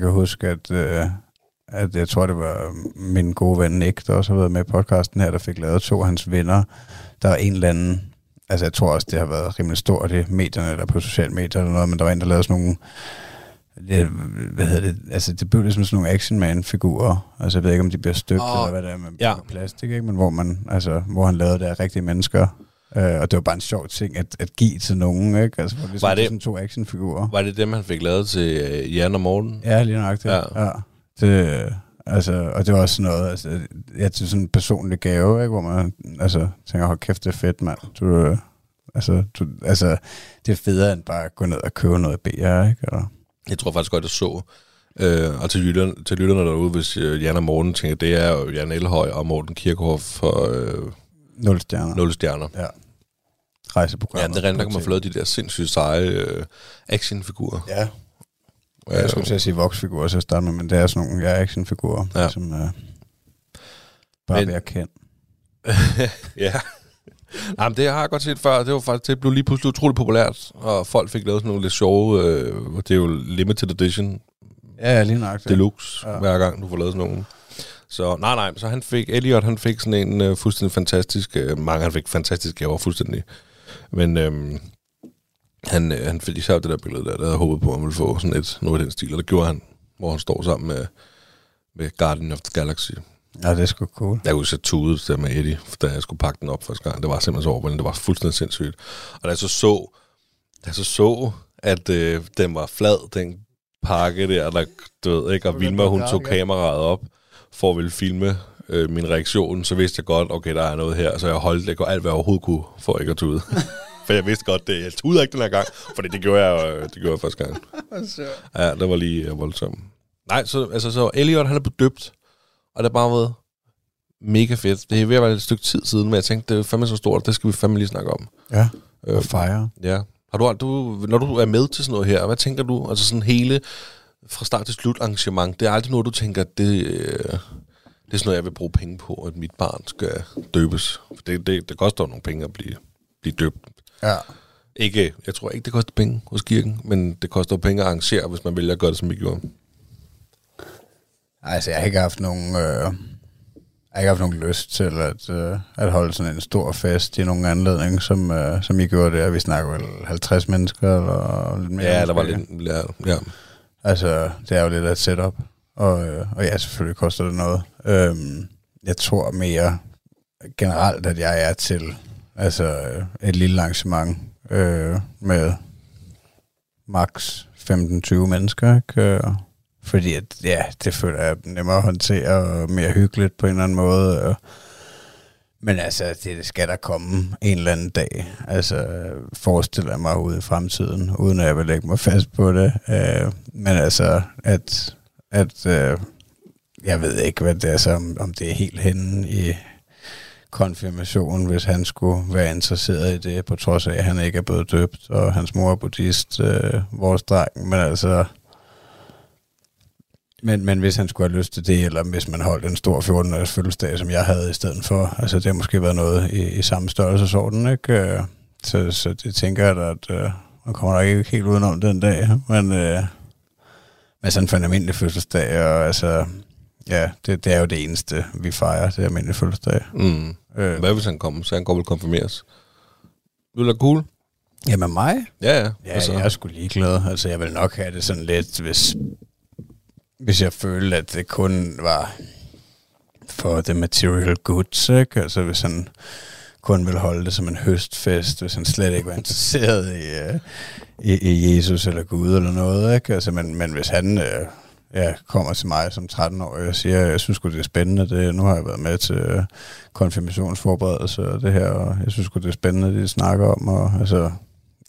kan huske, at jeg tror, det var min gode ven Nick, der også har været med i podcasten her, der fik lavet 2 af hans venner. Der er en eller anden... Altså, jeg tror også, det har været rimelig stort i medierne, eller på sociale medier eller noget, men der var en, der lavede sådan nogle... hvad hedder det? Altså, det blev ligesom sådan nogle Action Man-figurer. Altså, jeg ved ikke, om de bliver støbt, eller hvad det er med plastik, ikke? Men hvor han lavede det af rigtige mennesker. Og det var bare en sjov ting at give til nogen, ikke? Altså, ligesom, var det sådan 2 actionfigurer. Var det dem, han fik lavet til Jan og Morten? Ja, lige nøjagtigt. Ja. Det, altså, og det var også sådan noget, altså, til sådan en personlig gave, ikke? Hvor man altså, tænker, hold kæft, det er fedt, mand. Altså, det er federe, end bare at gå ned og købe noget BR, ikke? Eller... Jeg tror faktisk godt, jeg så. Og til lytterne derude, hvis Jan og Morten tænker, det er jo Jan Elhøj og Morten Kirkhoff for... 0 stjerner. 0 stjerner. Ja. Rejseprogrammer. Ja, det er rent, der kan man fløde de der sindssygt seje actionfigurer. Ja. Jeg skulle til at sige voksfigurer, så jeg starter med, men det er sådan nogle actionfigurer, som bare vil jeg kende. Ja. Nej, men det har jeg godt set før. Det var faktisk, det blev lige pludselig utroligt populært, og folk fik lavet sådan nogle lidt sjove, det er jo limited edition. Ja, lige nok. Deluxe, hver gang du får lavet sådan nogle. Så nej, så han fik, Elliot, han fik sådan en fuldstændig fantastisk, mange han fik fantastisk gaver fuldstændig. Men han fik især det der billede der havde håbet på, at han ville få sådan et, noget i den stil, og det gjorde han, hvor han står sammen med Guardian of the Galaxy. Ja, det er sgu cool. Jeg kunne sætte tudet der med Eddie, da jeg skulle pakke den op første gang. Det var simpelthen så overvældende. Det var fuldstændig sindssygt. Og da jeg så så at den var flad, den pakke der, du ved ikke, og Vilma, hun tog kameraet op for at ville filme min reaktion, så vidste jeg godt, okay, der er noget her, så jeg holdt det, alt hvad jeg overhovedet kunne, for ikke at tude. For jeg vidste godt, det jeg tudede ikke den her gang, for det gjorde jeg første gang. Ja, det var lige voldsomt. Nej, så Elliot, han er bedøbt. Og det har bare været mega fedt. Det er ved at være et stykke tid siden, men jeg tænkte, det er fandme så stort, det skal vi fandme lige snakke om. Ja, og fejre. Ja. Har du, når du er med til sådan noget her, hvad tænker du? Altså sådan hele fra start til slut arrangement, det er aldrig noget, du tænker, det er sådan noget, jeg vil bruge penge på, at mit barn skal døbes. For det koster jo nogle penge at blive døbt. Ja. Ikke, jeg tror ikke, det koster penge hos kirken, men det koster jo penge at arrangere, hvis man vælger at gøre det, som vi gjorde. Altså, jeg har ikke haft nogen, lyst til at holde sådan en stor fest i nogen anledning, som I gjorde der. Vi snakker vel 50 mennesker eller lidt mere. Ja, der var lidt, ja. Altså, det er jo lidt af et setup, og ja, selvfølgelig koster det noget. Jeg tror mere generelt, at jeg er til et lille arrangement med maks 15-20 mennesker, ikke? Fordi det føler jeg nemmere at håndtere og mere hyggeligt på en eller anden måde. Men altså, det skal der komme en eller anden dag. Altså, forestiller jeg mig ude i fremtiden, uden at jeg vil lægge mig fast på det. Men altså, at jeg ved ikke, hvad det er, så om det er helt henne i konfirmationen, hvis han skulle være interesseret i det, på trods af, at han ikke er blevet døbt, og hans mor er buddhist, vores dreng, men altså... Men hvis han skulle have lyst til det, eller hvis man holdt en stor 14-års fødselsdag, som jeg havde i stedet for, altså det har måske været noget i samme størrelsesorden, ikke? Så det tænker jeg da, at man kommer nok ikke helt udenom den dag, men sådan for en almindelig fødselsdag, og altså, ja, det er jo det eneste, vi fejrer, det almindelige fødselsdag. Mm. Hvad hvis han kommer? Så han går vel konfirmeres? Vil du da cool? Ja, med mig? Ja altså. Jeg er sgu ligeglad. Altså, jeg vil nok have det sådan lidt, hvis jeg følte, at det kun var for the material goods, ikke? Altså, hvis han kun ville holde det som en høstfest, hvis han slet ikke var interesseret i Jesus eller Gud eller noget, ikke? Altså, men hvis han kommer til mig som 13-årig og siger, jeg synes det er spændende, nu har jeg været med til konfirmationsforberedelse og det her, og jeg synes det er spændende, det de snakker om, og altså,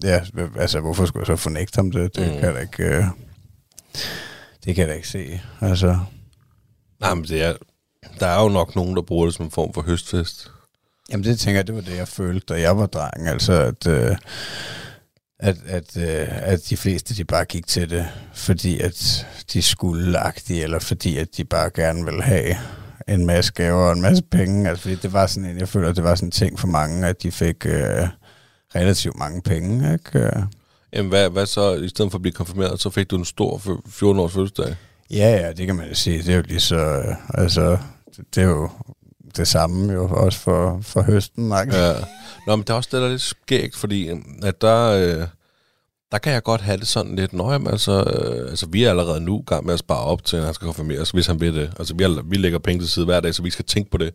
ja, altså, hvorfor skulle jeg så fornægte ham det? Det kan jeg da ikke... Det kan jeg da ikke se, altså. Nej, men der er jo nok nogen, der bruger det som en form for høstfest. Jamen det tænker jeg, det var det, jeg følte, da jeg var dreng. Altså, at de fleste, de bare gik til det, fordi at de skulle-agtige, eller fordi at de bare gerne ville have en masse gaver og en masse penge. Altså, fordi det var sådan en, jeg føler, at det var sådan en ting for mange, at de fik relativt mange penge, ikke? Jamen, hvad så, i stedet for at blive konfirmeret, så fik du en stor 14-års fødselsdag? Ja, det kan man jo sige. Det er jo lige så, altså, det er jo det samme jo, også for høsten, Mark. Ja. Nå, men det er også det, der er lidt skægt, fordi at der kan jeg godt have det sådan lidt, altså, vi er allerede nu i gang med at spare op til, at han skal konfirmeres, hvis han vil det. Altså, vi lægger penge til side hver dag, så vi skal tænke på det,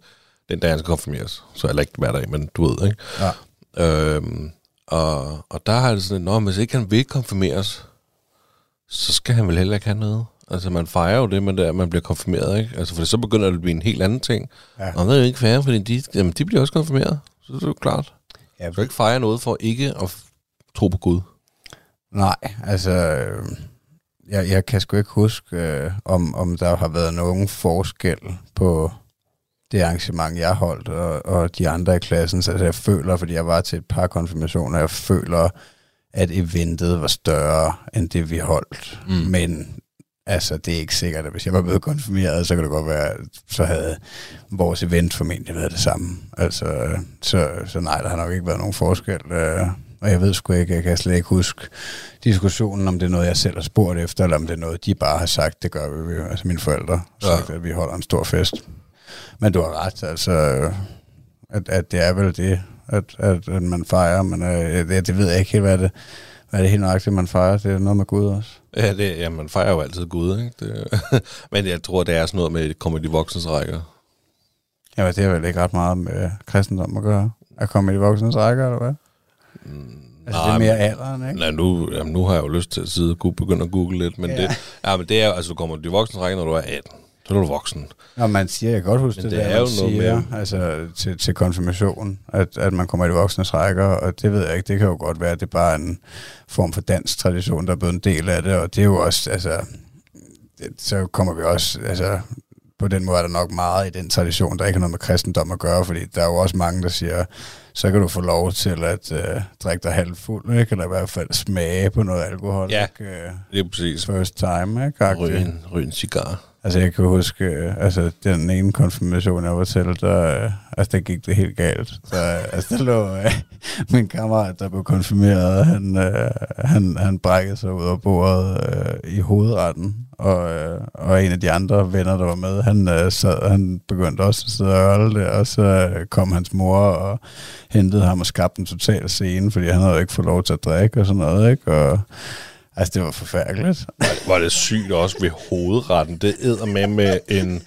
den dag, han skal konfirmeres. Så eller ikke hver dag, men du ved, ikke? Ja. Og der har det sådan lidt, hvis ikke han vil konfirmeres, så skal han vel heller ikke have noget. Altså, man fejrer jo det, men der, man bliver konfirmeret, ikke? Altså, for så begynder det at blive en helt anden ting. Ja. Og det er jo ikke fair, fordi de bliver også konfirmeret. Så det er jo klart. Ja. Du skal ikke fejre noget for ikke at tro på Gud. Nej, altså... Jeg kan sgu ikke huske, om der har været nogen forskel på... det arrangement, jeg holdt, og de andre i klassen, så altså, jeg føler, fordi jeg var til et par konfirmationer, jeg føler, at eventet var større, end det vi holdt. Mm. Men altså, det er ikke sikkert, at hvis jeg var blevet konfirmeret, så kan det godt være, så havde vores event formentlig været det samme. Altså, så nej, der har nok ikke været nogen forskel. Og jeg ved sgu ikke, jeg kan slet ikke huske diskussionen, om det er noget, jeg selv har spurgt efter, eller om det er noget, de bare har sagt, det gør vi, altså mine forældre, sagt, at vi holder en stor fest. Men du har ret, altså, at det er vel det, at man fejrer, men det ved jeg ikke helt, hvad det helt nøjagtigt, man fejrer. Det er noget med Gud også. Ja, man fejrer jo altid Gud, ikke? Men jeg tror, det er sådan noget med, at det kommer i de voksnes rækker. Ja, det er vel ikke ret meget med kristendom at gøre, at komme i de voksnes rækker, eller hvad? Altså, nej, det er mere alderen, ikke? Nej, nu har jeg jo lyst til at sidde og begynde at google lidt, men det er jo, altså, du kommer i de voksnes rækker, når du er 18. Så er du voksen. Nå, man siger, jeg kan godt huske det er jo noget siger, mere. Altså til konfirmation, at man kommer i de voksnes rækker, og det ved jeg ikke, det kan jo godt være, at det er bare en form for dansk tradition, der er blevet en del af det, og det er jo også, altså, så kommer vi også, altså, på den måde er der nok meget i den tradition, der ikke har noget med kristendom at gøre, fordi der er jo også mange, der siger, så kan du få lov til at drikke dig halvfuld, ikke? Eller i hvert fald smage på noget alkohol. Ja, ikke? Det er præcis. First time, ikke? Ryge en cigar. Altså, jeg kan huske, altså, den ene konfirmation, jeg var til, der, altså, der gik det helt galt. Så, altså, der lå min kammerat, der blev konfirmeret, han brækkede sig ud af bordet i hovedretten, og en af de andre venner, der var med, han begyndte også at sidde og holde det, og så kom hans mor og hentede ham og skabte en total scene, fordi han havde jo ikke fået lov til at drikke og sådan noget, ikke? Og altså, det var forfærdeligt. Var det sygt også ved hovedretten. Det æder med en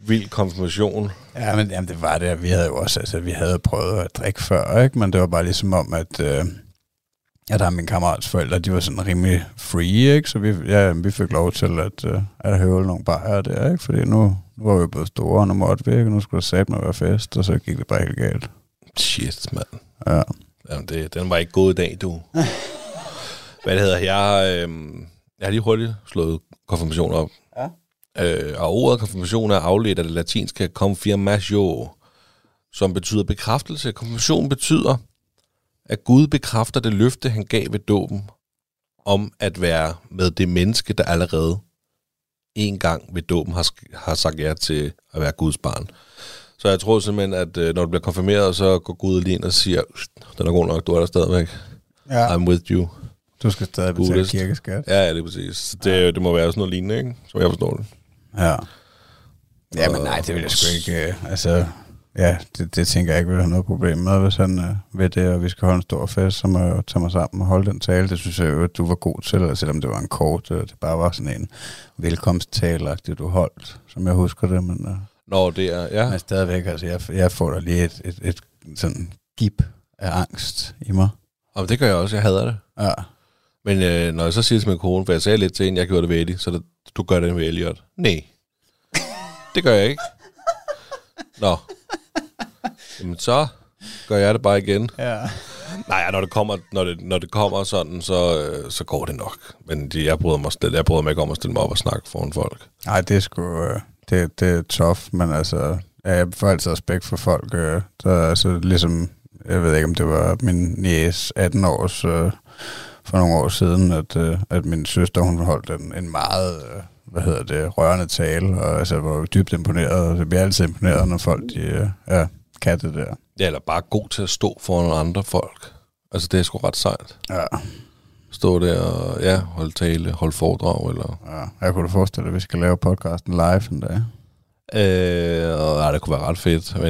vild konfirmation. Ja, men jamen, det var det. Vi havde jo også, altså, vi havde prøvet at drikke før, ikke? Men det var bare ligesom om, at der mine kammerats forældre, de var sådan rimelig free, ikke? Så vi fik lov til at høvle nogle bajer der, ikke? Fordi nu var vi blevet store, og nu måtte vi, ikke? Nu skulle der satme være fest, og så gik det bare helt galt. Shit, mand. Ja. Jamen, den var ikke god i dag, du. Hvad det hedder, jeg har lige hurtigt slået konfirmation op. Ja. Og ordet konfirmation er afledt af det latinske confirmatio, som betyder bekræftelse. Konfirmation betyder, at Gud bekræfter det løfte, han gav ved dåben, om at være med det menneske, der allerede én gang ved dåben har sagt ja til at være Guds barn. Så jeg tror simpelthen, at når du bliver konfirmeret, så går Gud lige ind og siger, den er god nok, du er der stadigvæk. Ja. I'm with you. Du skal stadig betale kirkeskat. Ja, det er præcis. Det må være sådan noget lignende, ikke? Som jeg forstår det. Ja. Ja, men nej, det vil jeg sgu ikke. Altså, ja, det tænker jeg ikke, vi har noget problem med, hvis han ved det, og vi skal holde en stor fest, så må jeg tage mig sammen og holde den tale. Det synes jeg jo, at du var god til, selvom det var en kort, det bare var sådan en velkomsttale-agtig, du holdt, som jeg husker det, men... Nå, det er, ja. Men stadigvæk, altså, jeg får da lige et sådan gip af angst i mig. Og det gør jeg også, jeg hader det. Ja. Men når jeg så siger det med kone, for jeg sagde lidt til en, jeg gjorde det ved Eddie, så det, du gør det med Elliot. Nej. Det gør jeg ikke. Nå. Jamen, så gør jeg det bare igen. Ja. Nej, når det kommer sådan, så går det nok. Men jeg bryder mig ikke om at stille mig op og snakke foran folk. Nej, det er sgu... Det er tough, men altså, jeg får altid respekt for folk. Der er altså ligesom, jeg ved ikke om det var min niece 18 års for nogle år siden, at min søster, hun holdt en meget, rørende tale, og altså var dybt imponeret, og det bliver altid imponeret, når folk kan det der. Ja, eller bare god til at stå for nogle andre folk. Altså, det er sgu ret sejt. Ja. Stå der og holde tale, holde foredrag eller... Ja, jeg kunne da forestille, at vi skal lave podcasten live en dag. Det kunne være ret fedt, men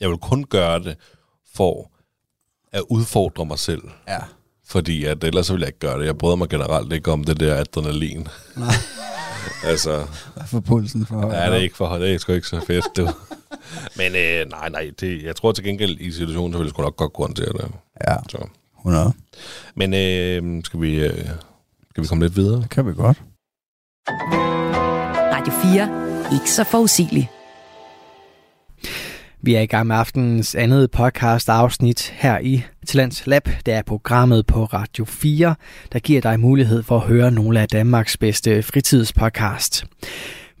jeg vil kun gøre det for at udfordre mig selv. Ja. Fordi at ellers ville jeg ikke gøre det. Jeg bryder mig generelt ikke om det der adrenalin. Nej. Altså... For pulsen for... Ja, det er ikke for højt. Det er sgu ikke så fedt, du. Men jeg tror til gengæld i situationen, så ville jeg sgu nok godt gå rundt til det. Ja. Så... No. Men skal vi komme lidt videre? Det kan vi godt. Radio 4. Ikke så forudsigeligt. Vi er i gang med aftenens andet podcast-afsnit her i Talent Lab. Det er programmet på Radio 4, der giver dig mulighed for at høre nogle af Danmarks bedste fritidspodcast.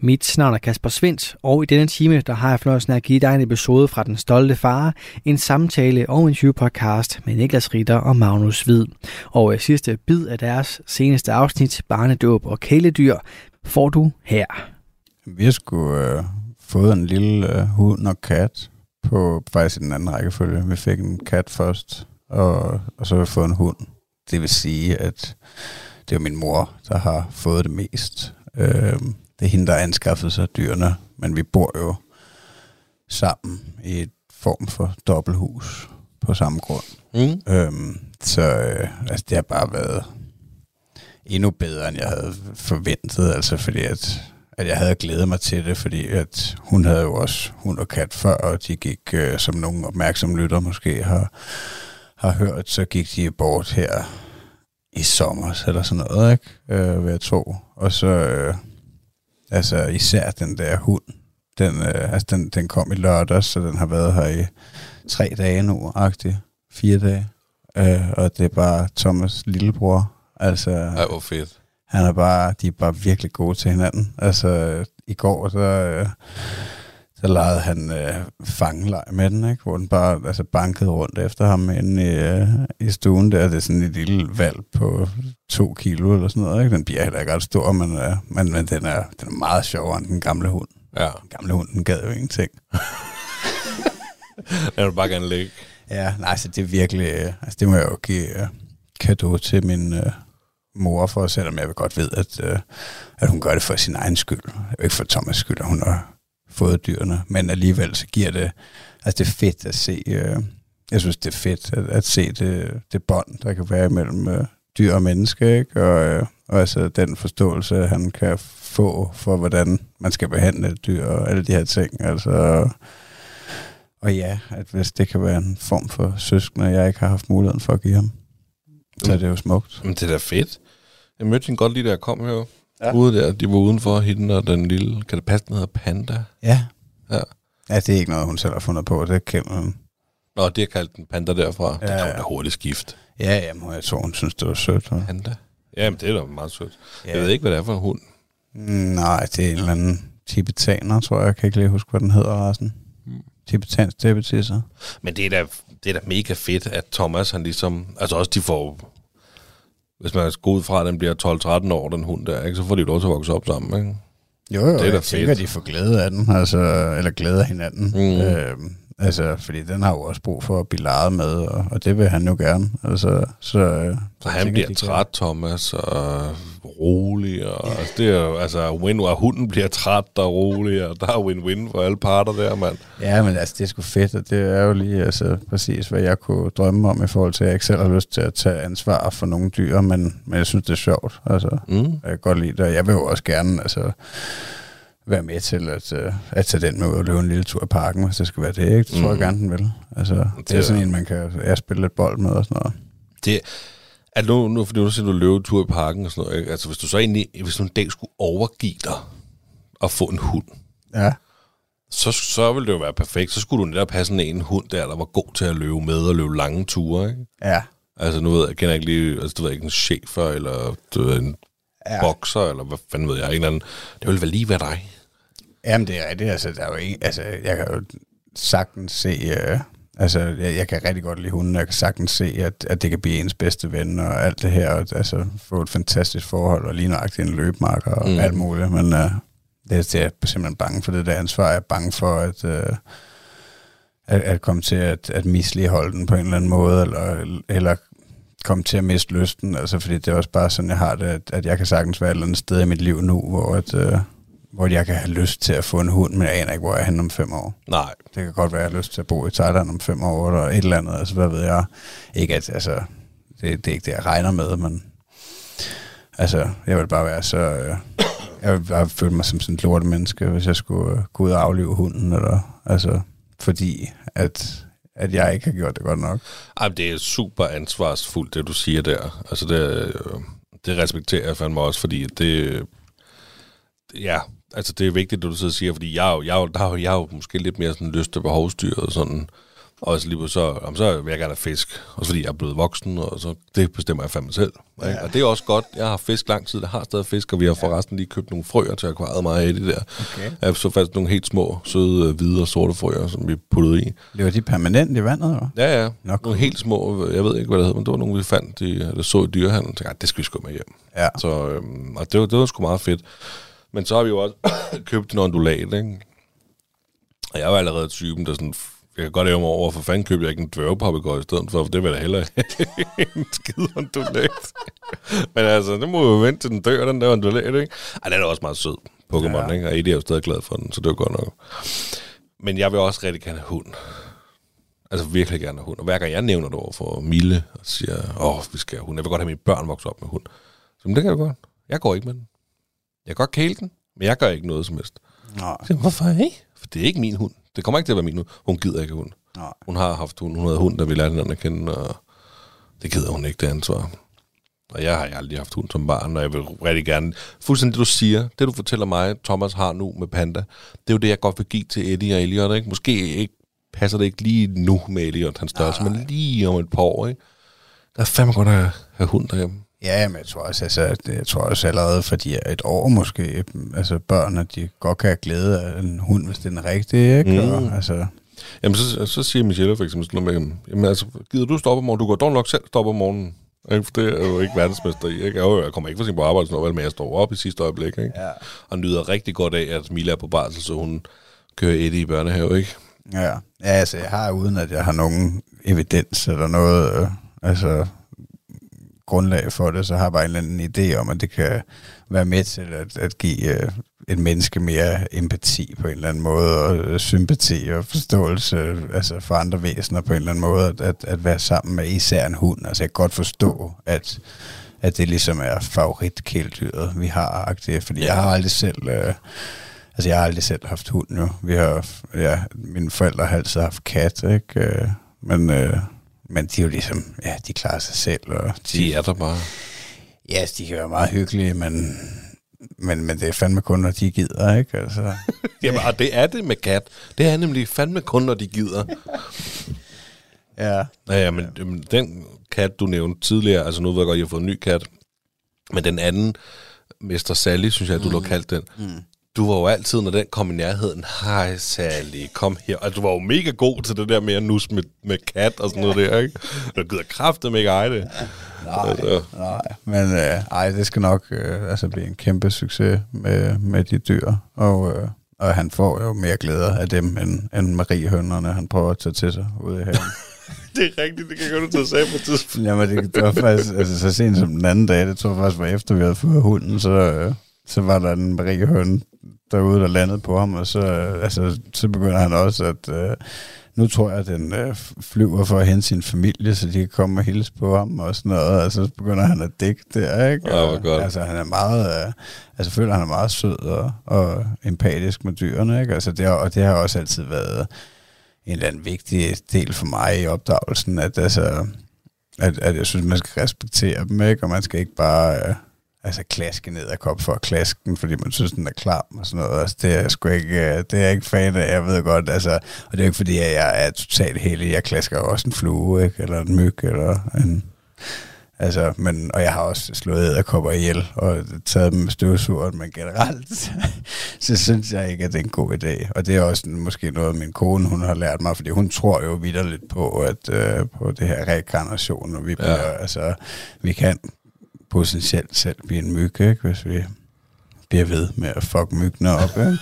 Mit navn er Kasper Svinth, og i denne time der har jeg fornøjelsen at give dig en episode fra Den Stolte Far, en samtale og en interviewpodcast med Niklas Ritter og Magnus Hvid. Og sidste bid af deres seneste afsnit, barnedåb og kæledyr, får du her. Vi har sgu fået en lille hund og kat på faktisk i den anden rækkefølge. Vi fik en kat først, og så har vi fået en hund. Det vil sige, at det er min mor, der har fået det mest. Det er hende, der har anskaffet sig dyrene, men vi bor jo sammen i et form for dobbelthus på samme grund. Mm. Det har bare været endnu bedre, end jeg havde forventet, altså fordi at jeg havde glædet mig til det, fordi at hun havde jo også hund og kat før, og de gik, som nogen opmærksomme lytter måske har hørt, så gik de bort her i sommer, eller sådan noget, ikke? Ved at tro. Og så... Altså især den der hund, den kom i lørdags, så den har været her i 3 dage nu, agtigt 4 dage. Og det er bare Thomas' lillebror. Altså, ej, hvor fedt. De er bare virkelig gode til hinanden. Altså i går, så legede han fangeleg med den, ikke? Hvor den bare bankede rundt efter ham inde i stuen der. Det er sådan et lille valg på 2 kilo eller sådan noget, ikke? Den bliver heller ikke ret stor, men den er meget sjovere end den gamle hund. Ja. Den gamle hund, den gad jo ingenting. Den vil bare gerne ligge. Ja, nej, så det er virkelig... det må jeg jo give cadeau til min... mor for, selvom jeg vil godt ved, at hun gør det for sin egen skyld. Ikke for Thomas' skyld, at hun har fået dyrene, men alligevel så giver det... Altså det er fedt at se... jeg synes, det er fedt at se det bånd, der kan være mellem dyr og menneske, ikke? Og altså den forståelse, han kan få for, hvordan man skal behandle dyr og alle de her ting. Altså... Og ja, at hvis det kan være en form for søskende, jeg ikke har haft muligheden for at give ham, så er det jo smukt. Men det er da fedt. Jeg mødte hende godt lige, da jeg kom her. Ja. Ude der, de var udenfor hende og den lille... Kan det passe, den hedder Panda? Ja. Ja, det er ikke noget, hun selv har fundet på. Det kender hun. Nå, det har kaldt den Panda derfra. Ja, det kan hun da hurtigt skifte. Ja, jamen, jeg tror, hun synes, det var sødt. Eller? Panda? Jamen, det er da meget sødt. Ja. Jeg ved ikke, hvad det er for en hund. Nej, det er en eller anden tibetaner, tror jeg. Jeg kan ikke lige huske, hvad den hedder, resten. Tibetansk tibetisser. Men det er da mega fedt, at Thomas, han ligesom... Altså også, de får... hvis man skal gå ud fra, at den bliver 12-13 år, den hund der, ikke? Så får de jo lov til at vokse op sammen, ikke? Jo, det er jeg tænker, at de får glæde af den, altså, eller glæde af hinanden. Mm. Altså, fordi den har jo også brug for at blive leget med, og det vil han jo gerne. Altså, så han bliver træt, Thomas, og rolig, og altså, det er jo, altså, win-win, hunden bliver træt og rolig, og der er win-win for alle parter der, mand. Ja, men altså, det er sgu fedt, og det er jo lige, altså, præcis, hvad jeg kunne drømme om i forhold til, at jeg ikke selv har lyst til at tage ansvar for nogle dyr, men jeg synes, det er sjovt, altså. Mm. Jeg kan godt lide det, og jeg vil jo også gerne, altså, være med til at tage den med og løbe en lille tur i parken, hvis det skal være det, ikke? Det tror jeg gerne, den vil. Altså, det er sådan en, man kan spille lidt bold med og sådan noget. Det er nu, fordi du siger, du løber en tur i parken og sådan noget, ikke? Altså, hvis du så egentlig, hvis du en dag skulle overgive dig og få en hund, ja, så ville det jo være perfekt. Så skulle du netop have sådan en hund der var god til at løbe med og løbe lange ture, ikke? Ja. Altså, nu ved jeg, kender jeg ikke lige, altså, du ved ikke, en chefer eller en bokser, eller hvad fanden ved jeg, en eller anden. Det ville vel lige være dig. Jamen, det er rigtigt. Altså, der er jo en, altså, jeg kan jo sagtens se... altså, jeg kan rigtig godt lide hunden, og jeg kan sagtens se, at det kan blive ens bedste ven, og alt det her, og altså, få et fantastisk forhold, og lige nøjagtigt en løbemarker, og alt muligt. Men det er jeg simpelthen bange for, det der ansvar. Jeg er bange for, at komme til at misligeholde den på en eller anden måde, eller komme til at miste lysten, altså, fordi det er også bare sådan, jeg har det, at jeg kan sagtens være et eller andet sted i mit liv nu, hvor jeg kan have lyst til at få en hund, men jeg aner ikke, hvor jeg er henne om 5 år. Nej. Det kan godt være, at jeg har lyst til at bo i Thailand om 5 år, eller et eller andet, altså hvad ved jeg. Ikke at, altså, det er ikke det, jeg regner med, men altså, jeg ville bare være så, jeg ville bare føle mig som sådan et lortet menneske, hvis jeg skulle gå ud og aflive hunden, eller altså, fordi at jeg ikke har gjort det godt nok. Ej, det er super ansvarsfuldt, det du siger der. Altså, det respekterer jeg fandme også, fordi det... Ja, altså, det er vigtigt, det du så siger, fordi jeg er jo måske lidt mere sådan lyst til behovsdyr og sådan. Og så lige så vil jeg gerne have fisk, også fordi jeg er blevet voksen, og så det bestemmer jeg fandme selv. Ikke? Ja. Og det er også godt, jeg har fisk lang tid, der har stadig fisk, og vi har forresten lige købt nogle frøer til akvariet, mig og Eddie der. Okay. Jeg så faktisk nogle helt små, søde, hvide og sorte frøer, som vi puttede i. Det var de permanent i vandet, eller? Ja. Nok. Nogle helt små, jeg ved ikke, hvad det hed, men det var nogle, vi fandt, der så i dyrehandlen, og tænkte, det skal vi sgu med hjem. Ja. Så, og det var sgu meget fedt. Men så har vi jo også købt en ondulat, ikke? Og jeg var allerede typen, der sådan... Jeg kan godt ære mig over, for fanden købte jeg ikke en dværgpapegøje i stedet for det var da heller en skide ondulat. Men altså, det må jo vente til den dør, den der ondulat, ikke? Ej, den er også meget sød, Pokémon, ikke? Og Eddie er jo stadig glad for den, så det er godt nok. Men jeg vil også rigtig gerne have hund. Altså virkelig gerne have hund. Og hver gang jeg nævner det over for Mille, og siger, vi skal have hund. Jeg vil godt have mine børn vokse op med hund. Så men det kan jeg godt. Jeg går ikke med den. Jeg kan godt kæle den, men jeg gør ikke noget som helst. Nej. Hvorfor ikke? For det er ikke min hund. Det kommer ikke til at være min hund. Hun gider ikke hund. Nej. Hun har haft hund. Hun havde hund, da vi lærte hinanden at kende, og det gider hun ikke, det ansvar. Og jeg har aldrig haft hund som barn, og jeg vil rigtig gerne... Fuldstændig det, du siger, det du fortæller mig, Thomas har nu med Panda, det er jo det, jeg godt vil give til Eddie og Elliot, ikke? Måske ikke, passer det ikke lige nu med Elliot, hans størrelse, men lige om et par år, ikke? Der er fandme godt at have hund derhjemme. Ja, men jeg tror også allerede, fordi et år måske, altså børn, at de godt kan have glæde af en hund, hvis det er den rigtige, ikke? Og, altså. Jamen, så siger Michelle for eksempel sådan noget med, jamen altså, gider du stoppe om morgenen? Du går dog nok selv stoppe om morgenen, ikke? For det er jo ikke verdensmester i, ikke? Jeg kommer ikke for sent på arbejde, sådan noget, men jeg står op i sidste øjeblik, ikke? Ja. Og nyder rigtig godt af, at Mila er på barsel, så hun kører Eddie i børnehave, ikke? Ja, altså jeg har, uden at jeg har nogen evidens eller noget, altså... grundlag for det, så har jeg bare en eller anden idé om, at det kan være med til at give et menneske mere empati på en eller anden måde, og sympati og forståelse altså for andre væsener på en eller anden måde, at være sammen med især en hund. Altså jeg kan godt forstå, at det ligesom er favoritkæledyret, vi har, fordi jeg har aldrig selv... altså jeg har aldrig selv haft hund nu. Vi har... Ja, mine forældre har altid haft kat, ikke? Men... Men de er jo ligesom, de klarer sig selv. Og de er der bare. Ja, yes, de kan være meget hyggelige, men det er fandme kun, når de gider, ikke? Altså. Jamen, og det er det med kat. Det er nemlig fandme kun, når de gider. Ja, men den kat, du nævnte tidligere, altså nu ved jeg godt, jeg har fået en ny kat, men den anden, Mester Sally, synes jeg, du har kaldt den, du var jo altid, når den kom i nærheden, hej Sally, kom her. Og du var jo mega god til det der med at nusse med kat og sådan noget der, ikke? Du gider kraftedeme ikke eje det. Nej, men ej, det skal nok blive en kæmpe succes med de dyr. Og han får jo mere glæder af dem, end mariehønderne, han prøver at tage til sig ude i haven. Det er rigtigt, det kan godt du tage på tidspunkt. Jamen, det var faktisk, så sent som den anden dag, det tror jeg faktisk var efter, vi havde fået hunden, så var der en mariehøn derude, der landede på ham, og så begynder han også, at nu tror jeg, at den flyver for at hente sin familie, så de kan komme og hilse på ham og sådan noget, og så begynder han at digte der, ikke? Og, han er meget, føler han er meget sød og empatisk med dyrene, ikke? Det har også altid været en eller anden vigtig del for mig i opdragelsen, at jeg synes, man skal respektere dem, ikke? Og man skal ikke bare klaske ned ad kop for at klaske den, fordi man synes, den er klam og sådan noget. Det er jeg ikke fan af, jeg ved godt. Og det er jo ikke, fordi jeg er totalt heldig. Jeg klasker også en flue, ikke? Eller en myg, eller en... og jeg har også slået edderkopper ihjel og taget dem med støvsugeren, men generelt, så synes jeg ikke, at det er en god idé. Og det er også måske noget, min kone, hun har lært mig, fordi hun tror jo vitterligt på, at på det her reinkarnation, og vi bliver, vi kan potentielt selv blive en myg, ikke? Hvis vi bliver ved med at fuck myggene op, ikke?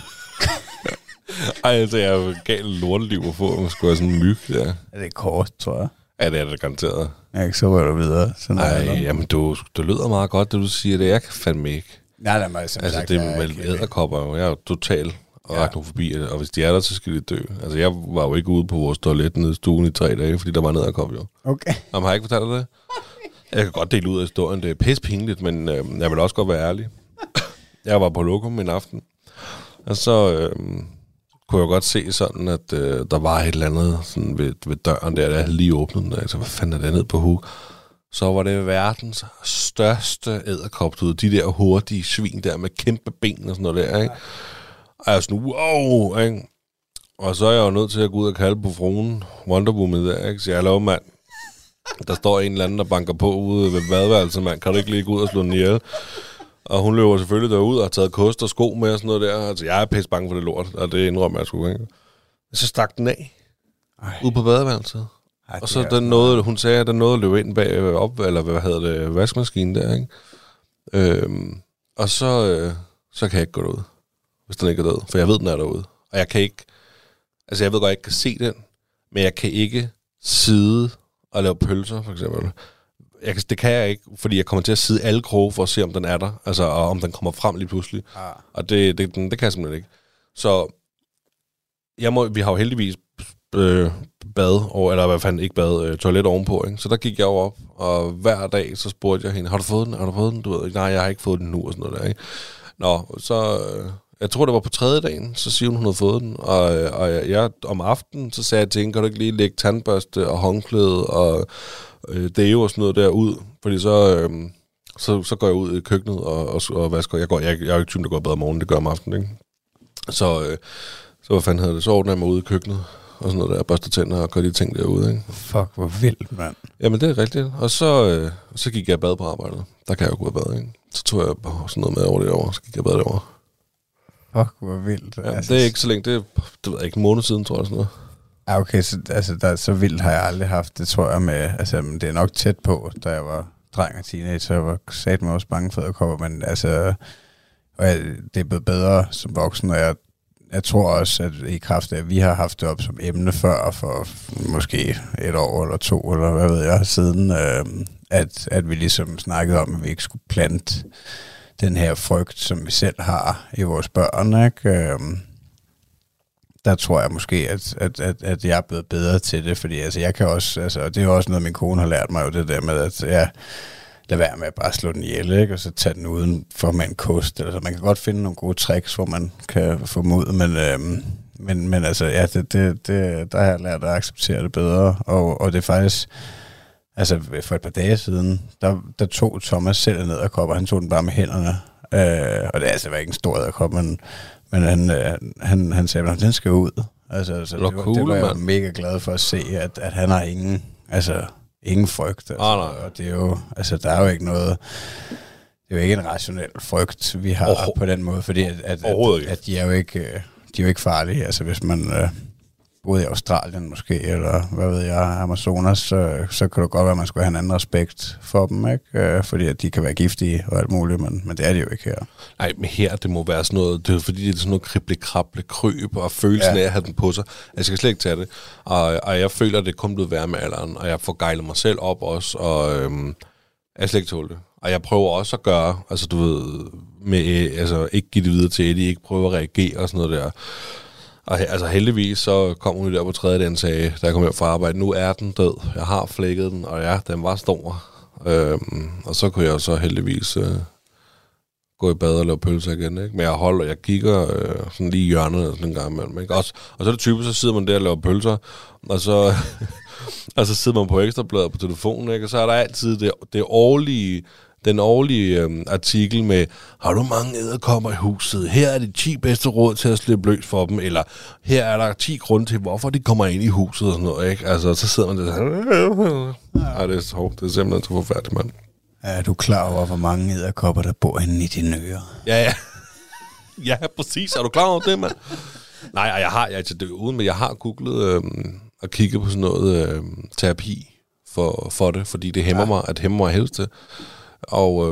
Jeg er jo galt lorteliv at få, man skulle have sådan en myg, der. Ja, det er kort, tror jeg. Ja, det er det garanteret. Ja, ikke så rører du videre. Nej, jamen du lyder meget godt, det du siger det. Jeg kan fandme ikke. Nej, det er mig som sagt. Det er med edderkopper jo. Jeg er jo totalt arachnofobi, og hvis de er der, så skal de dø. Jeg var jo ikke ude på vores toilet nede i stuen i 3 dage, fordi der var en edderkop jo. Okay. Jamen, har jeg ikke fortalt dig det? Jeg kan godt dele ud af historien. Det er pisse pinligt, men jeg vil også godt være ærlig. Jeg var på lokum en aften, og så... kunne jeg godt se sådan, at der var et eller andet sådan ved døren der, der havde lige åbnet den der. Så hvad fanden er det ned på huk? Så var det verdens største edderkop, du ved, de der hurtige svin der med kæmpe ben og sådan noget der, ikke? Og jeg var sådan, wow, ikke? Og så er jeg jo nødt til at gå ud og kalde på fruen Wonder Woman der, ikke? Så jeg laver, mand, der står en eller anden, der banker på ude ved badeværelset, mand. Kan du ikke lige gå ud og slå den ihjel? Og hun løber selvfølgelig derud og har taget kost og sko med og sådan noget der. Altså, jeg er pisse bange for det lort, og det indrømmer jeg sgu, ikke? Så stak den af. Ude på badeværelset. Ej, og så den nåede, hun sagde, at den nåede at løbe ind bag op, eller hvad hedder det, vaskemaskinen der, ikke? Og så kan jeg ikke gå derud, hvis den ikke er død. For jeg ved, den er derude. Og jeg kan ikke... Altså, jeg ved godt, jeg ikke kan se den, men jeg kan ikke sidde og lave pølser, for eksempel. Det kan jeg ikke, fordi jeg kommer til at sidde alle kroge for at se, om den er der, altså, og om den kommer frem lige pludselig. Ah. Og det kan jeg simpelthen ikke. Så vi har jo heldigvis toilet ovenpå, ikke? Så der gik jeg jo op, og hver dag så spurgte jeg hende, har du fået den? Har du fået den? Du ved ikke, nej, jeg har ikke fået den nu, og sådan noget der, ikke? Nå, så... Jeg tror, det var på 3. dagen, så siger hun havde fået den. Og jeg om aftenen, så sagde jeg til hende, kan du ikke lige lægge tandbørste og håndklæde og deo og sådan noget der ud? Fordi så går jeg ud i køkkenet og vasker. Jeg er jo ikke typen, der går bedre om morgenen, det gør om aftenen, ikke? Så hvad fanden hedder det? Så ordner jeg mig ude i køkkenet og sådan noget der, børster tænder og gør de ting derude, ikke? Fuck, hvor vildt, mand. Jamen, det er rigtigt. Og så gik jeg bad på arbejdet. Der kan jeg jo gå bad, ikke? Så tog jeg sådan noget med over det over, så gik jeg bad derover. Fuck, hvor vildt. Ja, det er ikke så længe. Det ved jeg ikke, en måned siden, tror jeg, sådan noget. Ja, okay, så vildt har jeg aldrig haft det, tror jeg, med... Altså, det er nok tæt på, da jeg var dreng og teenager, jeg var satme også bange for edderkopper, men altså... det er blevet bedre som voksen, og jeg tror også, at i kraft af, at vi har haft det op som emne før, for måske 1 år eller 2, eller hvad ved jeg, siden, at vi ligesom snakkede om, at vi ikke skulle plante... den her frygt, som vi selv har i vores børn, ikke? Der tror jeg måske, at jeg er blevet bedre til det, fordi jeg kan også, og det er jo også noget, min kone har lært mig, jo det der med, at jeg lader være med at bare slå den ihjel, ikke? Og så tage den uden for med en kost. Altså, man kan godt finde nogle gode tricks, hvor man kan få mod, men der har jeg lært at acceptere det bedre, og det er faktisk... Altså, for et par dage siden, der tog Thomas selv en edderkop, og han tog den bare med hænderne. Og det var ikke en stor edderkop, men han sagde, at den skal ud. Det var jeg mega glad for at se, at han har ingen frygt. Og det er jo, der er jo ikke noget... Det er jo ikke en rationel frygt, vi har på den måde, fordi at de er jo ikke, de er jo ikke farlige. Altså hvis man boede i Australien måske, eller hvad ved jeg, Amazonas, så kan det godt være, at man skulle have en anden respekt for dem, ikke? Fordi at de kan være giftige og alt muligt, men det er de jo ikke her. Nej, men her, det må være sådan noget, det er fordi, det er sådan noget krible-krable-kryb, og følelsen af at have den på sig. Jeg skal slet ikke tage det, og jeg føler, at det kun blevet værre med alderen, og jeg får gejlet mig selv op også, og jeg slet ikke tåle det. Og jeg prøver også at gøre, altså du ved, med, altså ikke give det videre til Eddie, ikke prøve at reagere og sådan noget der. Og altså heldigvis, så kom hun der på tredje dagen og sagde, da jeg kom hjem fra arbejde, nu er den død, jeg har flækket den, og ja, den var stor. Og så kunne jeg så heldigvis gå i bad og lave pølser igen, ikke? Men jeg holder, og jeg kigger sådan lige i hjørnet sådan en gang imellem, ikke? Og så er det typisk, så sidder man der og laver pølser, og så, og så sidder man på Ekstrabladet på telefonen, ikke? Og så er der altid det årlige... Den årlige artikel med, har du mange edderkopper i huset? Her er de 10 bedste råd til at slippe løs for dem, eller her er der 10 grunde til, hvorfor de kommer ind i huset og sådan noget, ikke? Altså, så sidder man der sådan, ja, det er så hårdt, det er simpelthen så forfærdeligt, mand. Er du klar over, hvor mange edderkopper, der bor inde i dine ører? Ja, ja. Ja, præcis. Er du klar over det, mand? Nej, og jeg har googlet og kigget på sådan noget terapi for det, fordi det hæmmer mig, at hæmmer mig helst til. Og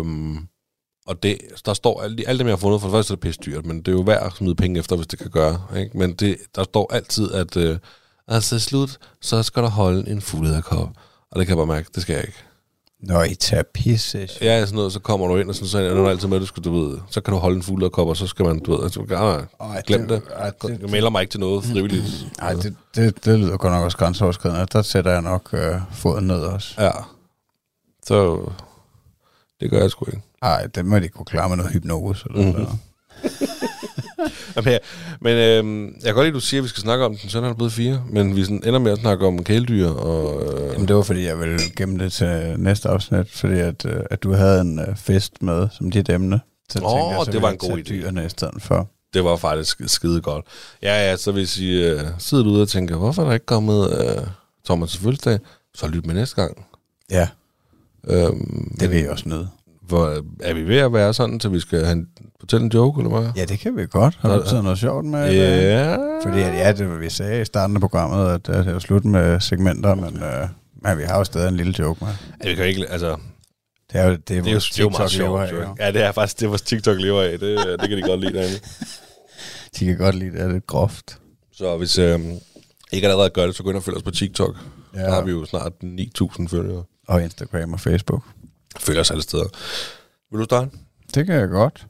det, der står alt det, jeg har fundet, for det første er det pisse dyrt, men det er jo værd at smide penge efter, hvis det kan gøre, ikke? Men det, der står altid, at altså slut, så skal der holde en fuglederkop. Og det kan jeg bare mærke, det skal jeg ikke. Nå, i terapisession. Ja, sådan noget, så kommer du ind, og sådan er det altid med, at du skal, du ved, så kan du holde en fuglederkop, og så skal man, du ved, altså, glem det. Jeg melder mig ikke til noget frivilligt. Nej, det lyder godt nok også grænseoverskridende. Der sætter jeg nok foden ned også. Ja. Så... Det gør jeg sgu ikke. Nej, det må jeg ikke kunne klare med noget hypnose. Eller noget. Men jeg kan godt lide, at du siger, at vi skal snakke om den, sådan er blevet 4, men vi ender med at snakke om kæledyr. Og, Jamen, det var, fordi jeg ville gemme det til næste afsnit, fordi at du havde en fest med som dit emne. Det var en god idé. I stedet for. Det var faktisk skide godt. Ja, så hvis I sidder ude og tænker, hvorfor er der ikke kommet Thomas' fødselsdag, så lyt med næste gang. Ja. Det vil jeg også nøde. Er vi ved at være sådan, så vi skal fortælle en joke, eller hvad? Ja, det kan vi godt. Har du taget noget sjovt med? Ja. Fordi det var, vi sagde i starten af programmet, at det var slut med segmenter, men vi har jo stadig en lille joke med. Ja, vi kan ikke, altså... Det er jo TikTok lever af. Jo. Ja, det er faktisk det, vores TikTok lever af. Det kan de godt lide derinde. De kan godt lide, at det er lidt groft. Så hvis ikke allerede gør det, så gå ind og følg os på TikTok. Ja. Der har vi jo snart 9.000 følgere. Og Instagram og Facebook. Følger os alle steder. Vil du starte? Det kan jeg godt.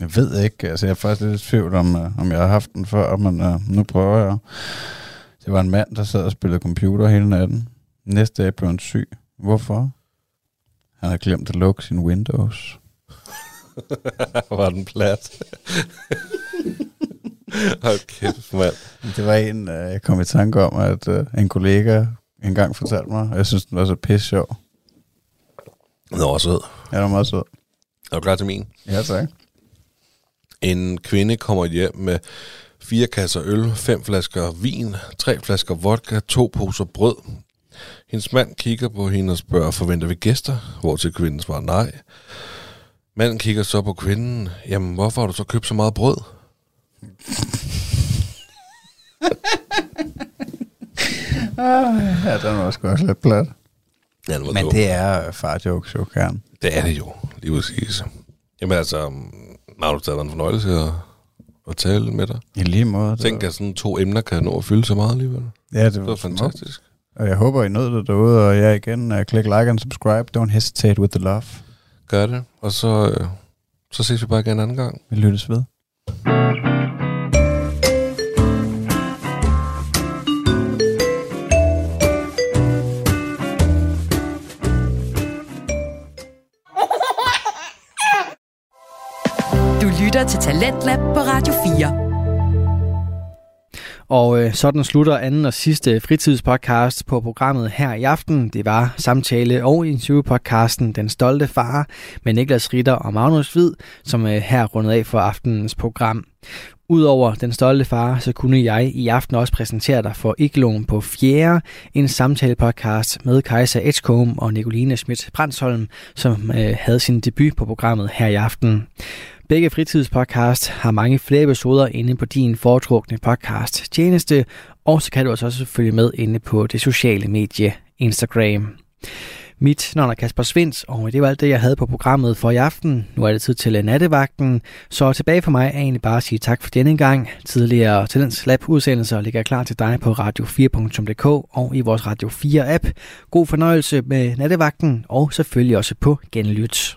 Jeg ved ikke, altså jeg er faktisk lidt i tvivl om jeg har haft den før, men nu prøver jeg. Det var en mand, der sad og spillede computer hele natten. Næste dag blev han syg. Hvorfor? Han havde glemt at lukke sin Windows. Var den plat? Okay, mand. Det var en, jeg kom i tanke om, at en kollega... en gang fortalte mig, og jeg synes, den var så pisse sjov. Den var også sød. Ja, den var meget sød. Er du klar til min? Ja, tak. En kvinde kommer hjem med 4 kasser øl, 5 flasker vin, 3 flasker vodka, 2 poser brød. Hendes mand kigger på hende og spørger, forventer vi gæster? Hvortil kvinden svarer nej. Manden kigger så på kvinden. Jamen, hvorfor har du så købt så meget brød? Ja, den var sgu også lidt plat. Ja, men dog. Det er farjokes jo, Karen. Det er det jo, lige præcis. Jamen altså, Magnus, det har været en fornøjelse at tale med dig. I lige måde. Tænk, at sådan 2 emner kan nå at fylde så meget alligevel. Ja, det var fantastisk. Og jeg håber, I nød det derude, og jeg igen, klik like and subscribe. Don't hesitate with the love. Gør det, og så ses vi bare igen en anden gang. Vi lyttes ved. Lytter til Talent Lab på Radio 4. Og sådan slutter anden og sidste fritidspodcast på programmet her i aften. Det var samtale- og interviewpodcasten Den Stolte Far med Niklas Ritter og Magnus Hvid, som her rundede af for aftenens program. Udover Den Stolte Far, så kunne jeg i aften også præsentere dig for Igloen på fjerde, en samtalepodcast med Kajsa Edgecombe og Nicoline Schmidt-Brandsholm, som havde sin debut på programmet her i aften. Begge fritidspodcast har mange flere episoder inde på din foretrukne podcast tjeneste, og så kan du også følge med inde på det sociale medie Instagram. Mit navn er Kasper Svinth, og det var alt det, jeg havde på programmet for i aften. Nu er det tid til nattevagten, så tilbage for mig er egentlig bare at sige tak for denne gang. Tidligere Talent Lab udsendelser ligger klar til dig på radio4.dk og i vores Radio 4-app. God fornøjelse med nattevagten, og selvfølgelig også på genlyt.